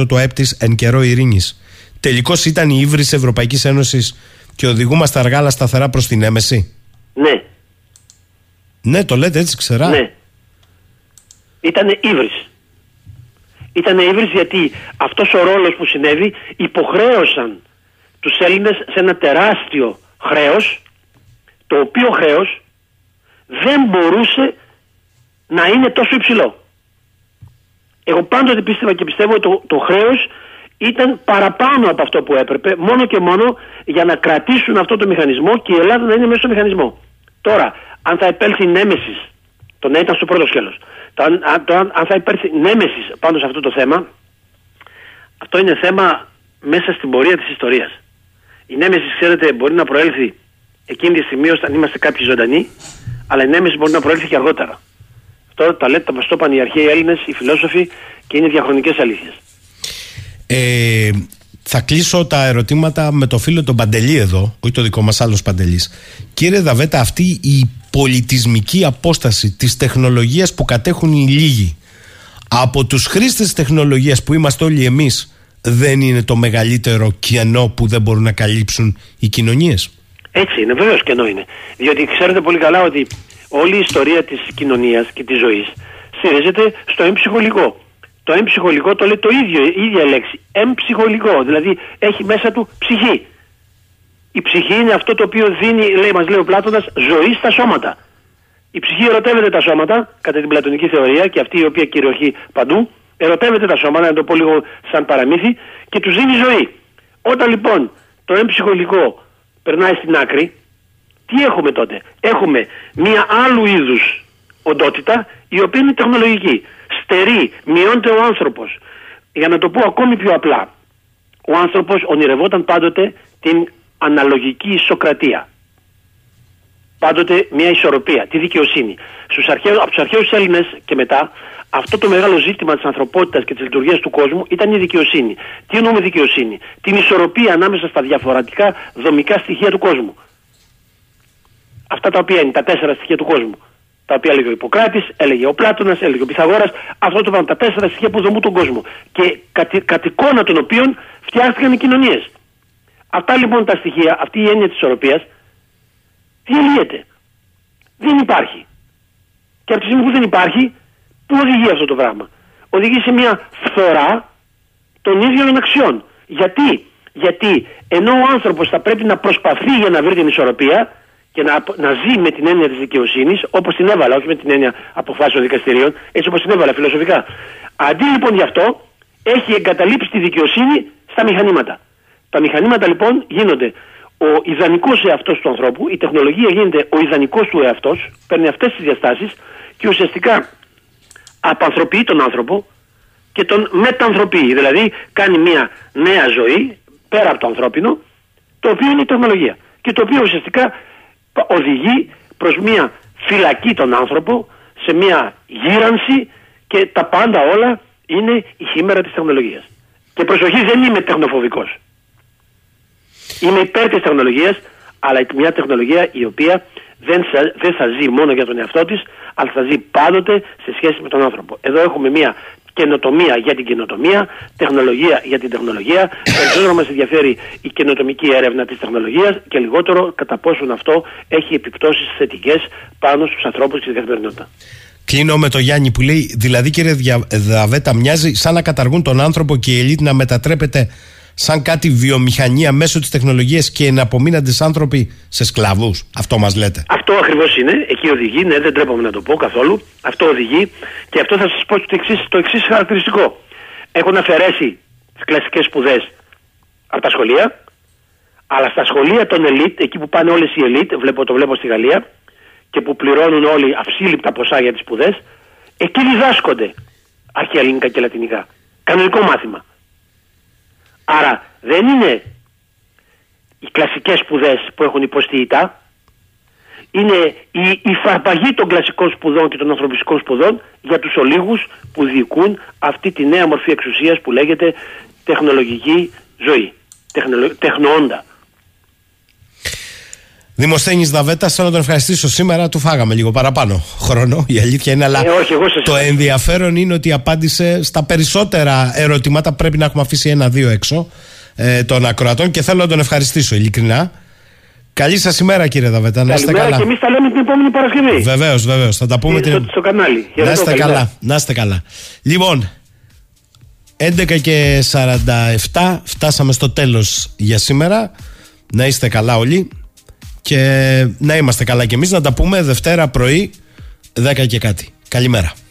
25% του ΑΕΠ της εν καιρό ειρήνης. Τελικώς ήταν η ύβρις Ευρωπαϊκής Ένωσης και οδηγούμαστε αργά αλλά σταθερά προς την έμεση. Ναι. Ναι, το λέτε έτσι ξερά. Ναι. Ήτανε ύβρις. Ήτανε ύβρις γιατί αυτός ο ρόλος που συνέβη υποχρέωσαν τους Έλληνες σε ένα τεράστιο χρέος, το οποίο χρέος δεν μπορούσε να είναι τόσο υψηλό. Εγώ πάντοτε πίστευα και πιστεύω ότι το χρέος ήταν παραπάνω από αυτό που έπρεπε, μόνο και μόνο για να κρατήσουν αυτό το μηχανισμό και η Ελλάδα να είναι μέσα στο μηχανισμό. Τώρα, αν θα επέλθει νέμεσης, το να ήταν στο πρώτο σκέλος, αν θα υπέρθει νέμεσης πάνω σε αυτό το θέμα, αυτό είναι θέμα μέσα στην πορεία της ιστορίας. Η νέμεσης, ξέρετε, μπορεί να προέλθει εκείνη τη στιγμή όταν είμαστε κάποιοι ζωντανοί, αλλά η νέμεση μπορεί να προέλθει και αργότερα. Αυτό τα λέτε, τα μας το είπαν οι αρχαίοι Έλληνες, οι φιλόσοφοι, και είναι διαχρονικές αλήθειες. Θα κλείσω τα ερωτήματα με το φίλο τον Παντελή εδώ, όχι το δικό μας άλλος Παντελής. Κύριε Δαβέτα, αυτή η πολιτισμική απόσταση της τεχνολογίας που κατέχουν οι λίγοι από τους χρήστες της τεχνολογίας που είμαστε όλοι εμείς, δεν είναι το μεγαλύτερο κενό που δεν μπορούν να καλύψουν οι κοινωνίες? Έτσι είναι, βεβαίως κενό είναι. Διότι ξέρετε πολύ καλά ότι όλη η ιστορία της κοινωνίας και της ζωής στηρίζεται στο έμψυχο υλικό. Το έμψυχο υλικό το λέει το ίδιο, η ίδια λέξη. Έμψυχο υλικό, δηλαδή έχει μέσα του ψυχή. Η ψυχή είναι αυτό το οποίο δίνει, μας λέει ο Πλάτωνας, ζωή στα σώματα. Η ψυχή ερωτεύεται τα σώματα, κατά την πλατωνική θεωρία, και αυτή η οποία κυριαρχεί παντού, ερωτεύεται τα σώματα, να το πω λίγο σαν παραμύθι, και τους δίνει ζωή. Όταν λοιπόν το έμψυχο υλικό περνάει στην άκρη, τι έχουμε τότε? Έχουμε μία άλλου είδους οντότητα, η οποία είναι τεχνολογική. Στερεί, μειώνεται ο άνθρωπος. Για να το πω ακόμη πιο απλά, ο άνθρωπος ονειρευόταν πάντοτε την αναλογική ισοκρατία. Πάντοτε μια ισορροπία, τη δικαιοσύνη. Από τους αρχαίους Έλληνες και μετά, αυτό το μεγάλο ζήτημα της ανθρωπότητας και της λειτουργίας του κόσμου ήταν η δικαιοσύνη. Τι εννοούμε δικαιοσύνη? Την ισορροπία ανάμεσα στα διαφορετικά δομικά στοιχεία του κόσμου. Αυτά τα οποία είναι τα τέσσερα στοιχεία του κόσμου. Τα οποία έλεγε ο Ιπποκράτης, έλεγε ο Πλάτωνας, έλεγε ο Πυθαγόρας. Αυτό το πάνε τα τέσσερα στοιχεία που δομούν τον κόσμο. Και κατ' εικόνα των οποίων φτιάχτηκαν οι κοινωνίες. Αυτά λοιπόν τα στοιχεία, αυτή η έννοια της ισορροπίας, τι ελύεται? Δεν υπάρχει. Και από τη στιγμή που δεν υπάρχει, πού οδηγεί αυτό το πράγμα? Οδηγεί σε μια φθορά των ίδιων αξιών. Γιατί? Γιατί ενώ ο άνθρωπος θα πρέπει να προσπαθεί για να βρει την ισορροπία και να ζει με την έννοια της δικαιοσύνης, όπως την έβαλα, όχι με την έννοια αποφάσεων δικαστηρίων, έτσι όπως την έβαλα φιλοσοφικά. Αντί λοιπόν γι' αυτό, έχει εγκαταλείψει τη δικαιοσύνη στα μηχανήματα. Τα μηχανήματα λοιπόν γίνονται ο ιδανικός εαυτός του ανθρώπου, η τεχνολογία γίνεται ο ιδανικός του εαυτός, παίρνει αυτές τις διαστάσεις και ουσιαστικά απανθρωποιεί τον άνθρωπο και τον μετανθρωποιεί. Δηλαδή κάνει μια νέα ζωή πέρα από το ανθρώπινο, το οποίο είναι η τεχνολογία και το οποίο ουσιαστικά οδηγεί προς μια φυλακή τον άνθρωπο, σε μια γύρανση, και τα πάντα όλα είναι η χήμερα της τεχνολογίας. Και προσοχή, δεν είμαι τεχνοφοβικός. Είμαι υπέρ της τεχνολογίας, αλλά μια τεχνολογία η οποία δεν θα ζει μόνο για τον εαυτό της, αλλά θα ζει πάντοτε σε σχέση με τον άνθρωπο. Εδώ έχουμε μια καινοτομία για την καινοτομία, τεχνολογία για την τεχνολογία. Περισσότερο μας ενδιαφέρει η καινοτομική έρευνα της τεχνολογίας και λιγότερο κατά πόσον αυτό έχει επιπτώσεις θετικές πάνω στους ανθρώπους και στην καθημερινότητα. Κλείνω με το Γιάννη που λέει: δηλαδή, κύριε Δαβέτα, μοιάζει σαν να καταργούν τον άνθρωπο και η ελίτ να μετατρέπεται σαν κάτι βιομηχανία μέσω της τεχνολογίας και να απομείναντες άνθρωποι σε σκλαβούς. Αυτό μας λέτε? Αυτό ακριβώς είναι. Εκεί οδηγεί, ναι, δεν τρέπομαι να το πω καθόλου. Αυτό οδηγεί, και αυτό θα σας πω το εξής χαρακτηριστικό. Έχουν αφαιρέσει τις κλασικές σπουδές από τα σχολεία, αλλά στα σχολεία των ελίτ, εκεί που πάνε όλες οι ελίτ, το βλέπω στη Γαλλία, και που πληρώνουν όλοι αψίλυπτα ποσά για τις σπουδές, εκεί διδάσκονται αρχαία ελληνικά και λατινικά. Κανονικό μάθημα. Άρα δεν είναι οι κλασικές σπουδές που έχουν υποστεί ητά, είναι η φαρπαγή των κλασικών σπουδών και των ανθρωπιστικών σπουδών για τους ολίγους που διοικούν αυτή τη νέα μορφή εξουσίας που λέγεται τεχνολογική ζωή, τεχνοόντα. Δημοσθένης Δαβέτας, θέλω να τον ευχαριστήσω σήμερα. Του φάγαμε λίγο παραπάνω χρόνο, η αλήθεια είναι, αλλά όχι, το ενδιαφέρον είναι ότι απάντησε στα περισσότερα ερωτήματα. Πρέπει να έχουμε αφήσει ένα-δύο έξω των ακροατών και θέλω να τον ευχαριστήσω ειλικρινά. Καλή σας ημέρα, κύριε Δαβέτα. Να είστε καλά. Και εμείς τα λέμε την επόμενη Παρασκευή. Βεβαίως, βεβαίως. Θα τα πούμε στο κανάλι. Να είστε καλά. Να είστε καλά. Λοιπόν, 11:47 φτάσαμε στο τέλος για σήμερα. Να είστε καλά όλοι. Και να είμαστε καλά κι εμείς. Να τα πούμε Δευτέρα πρωί 10 και κάτι. Καλημέρα.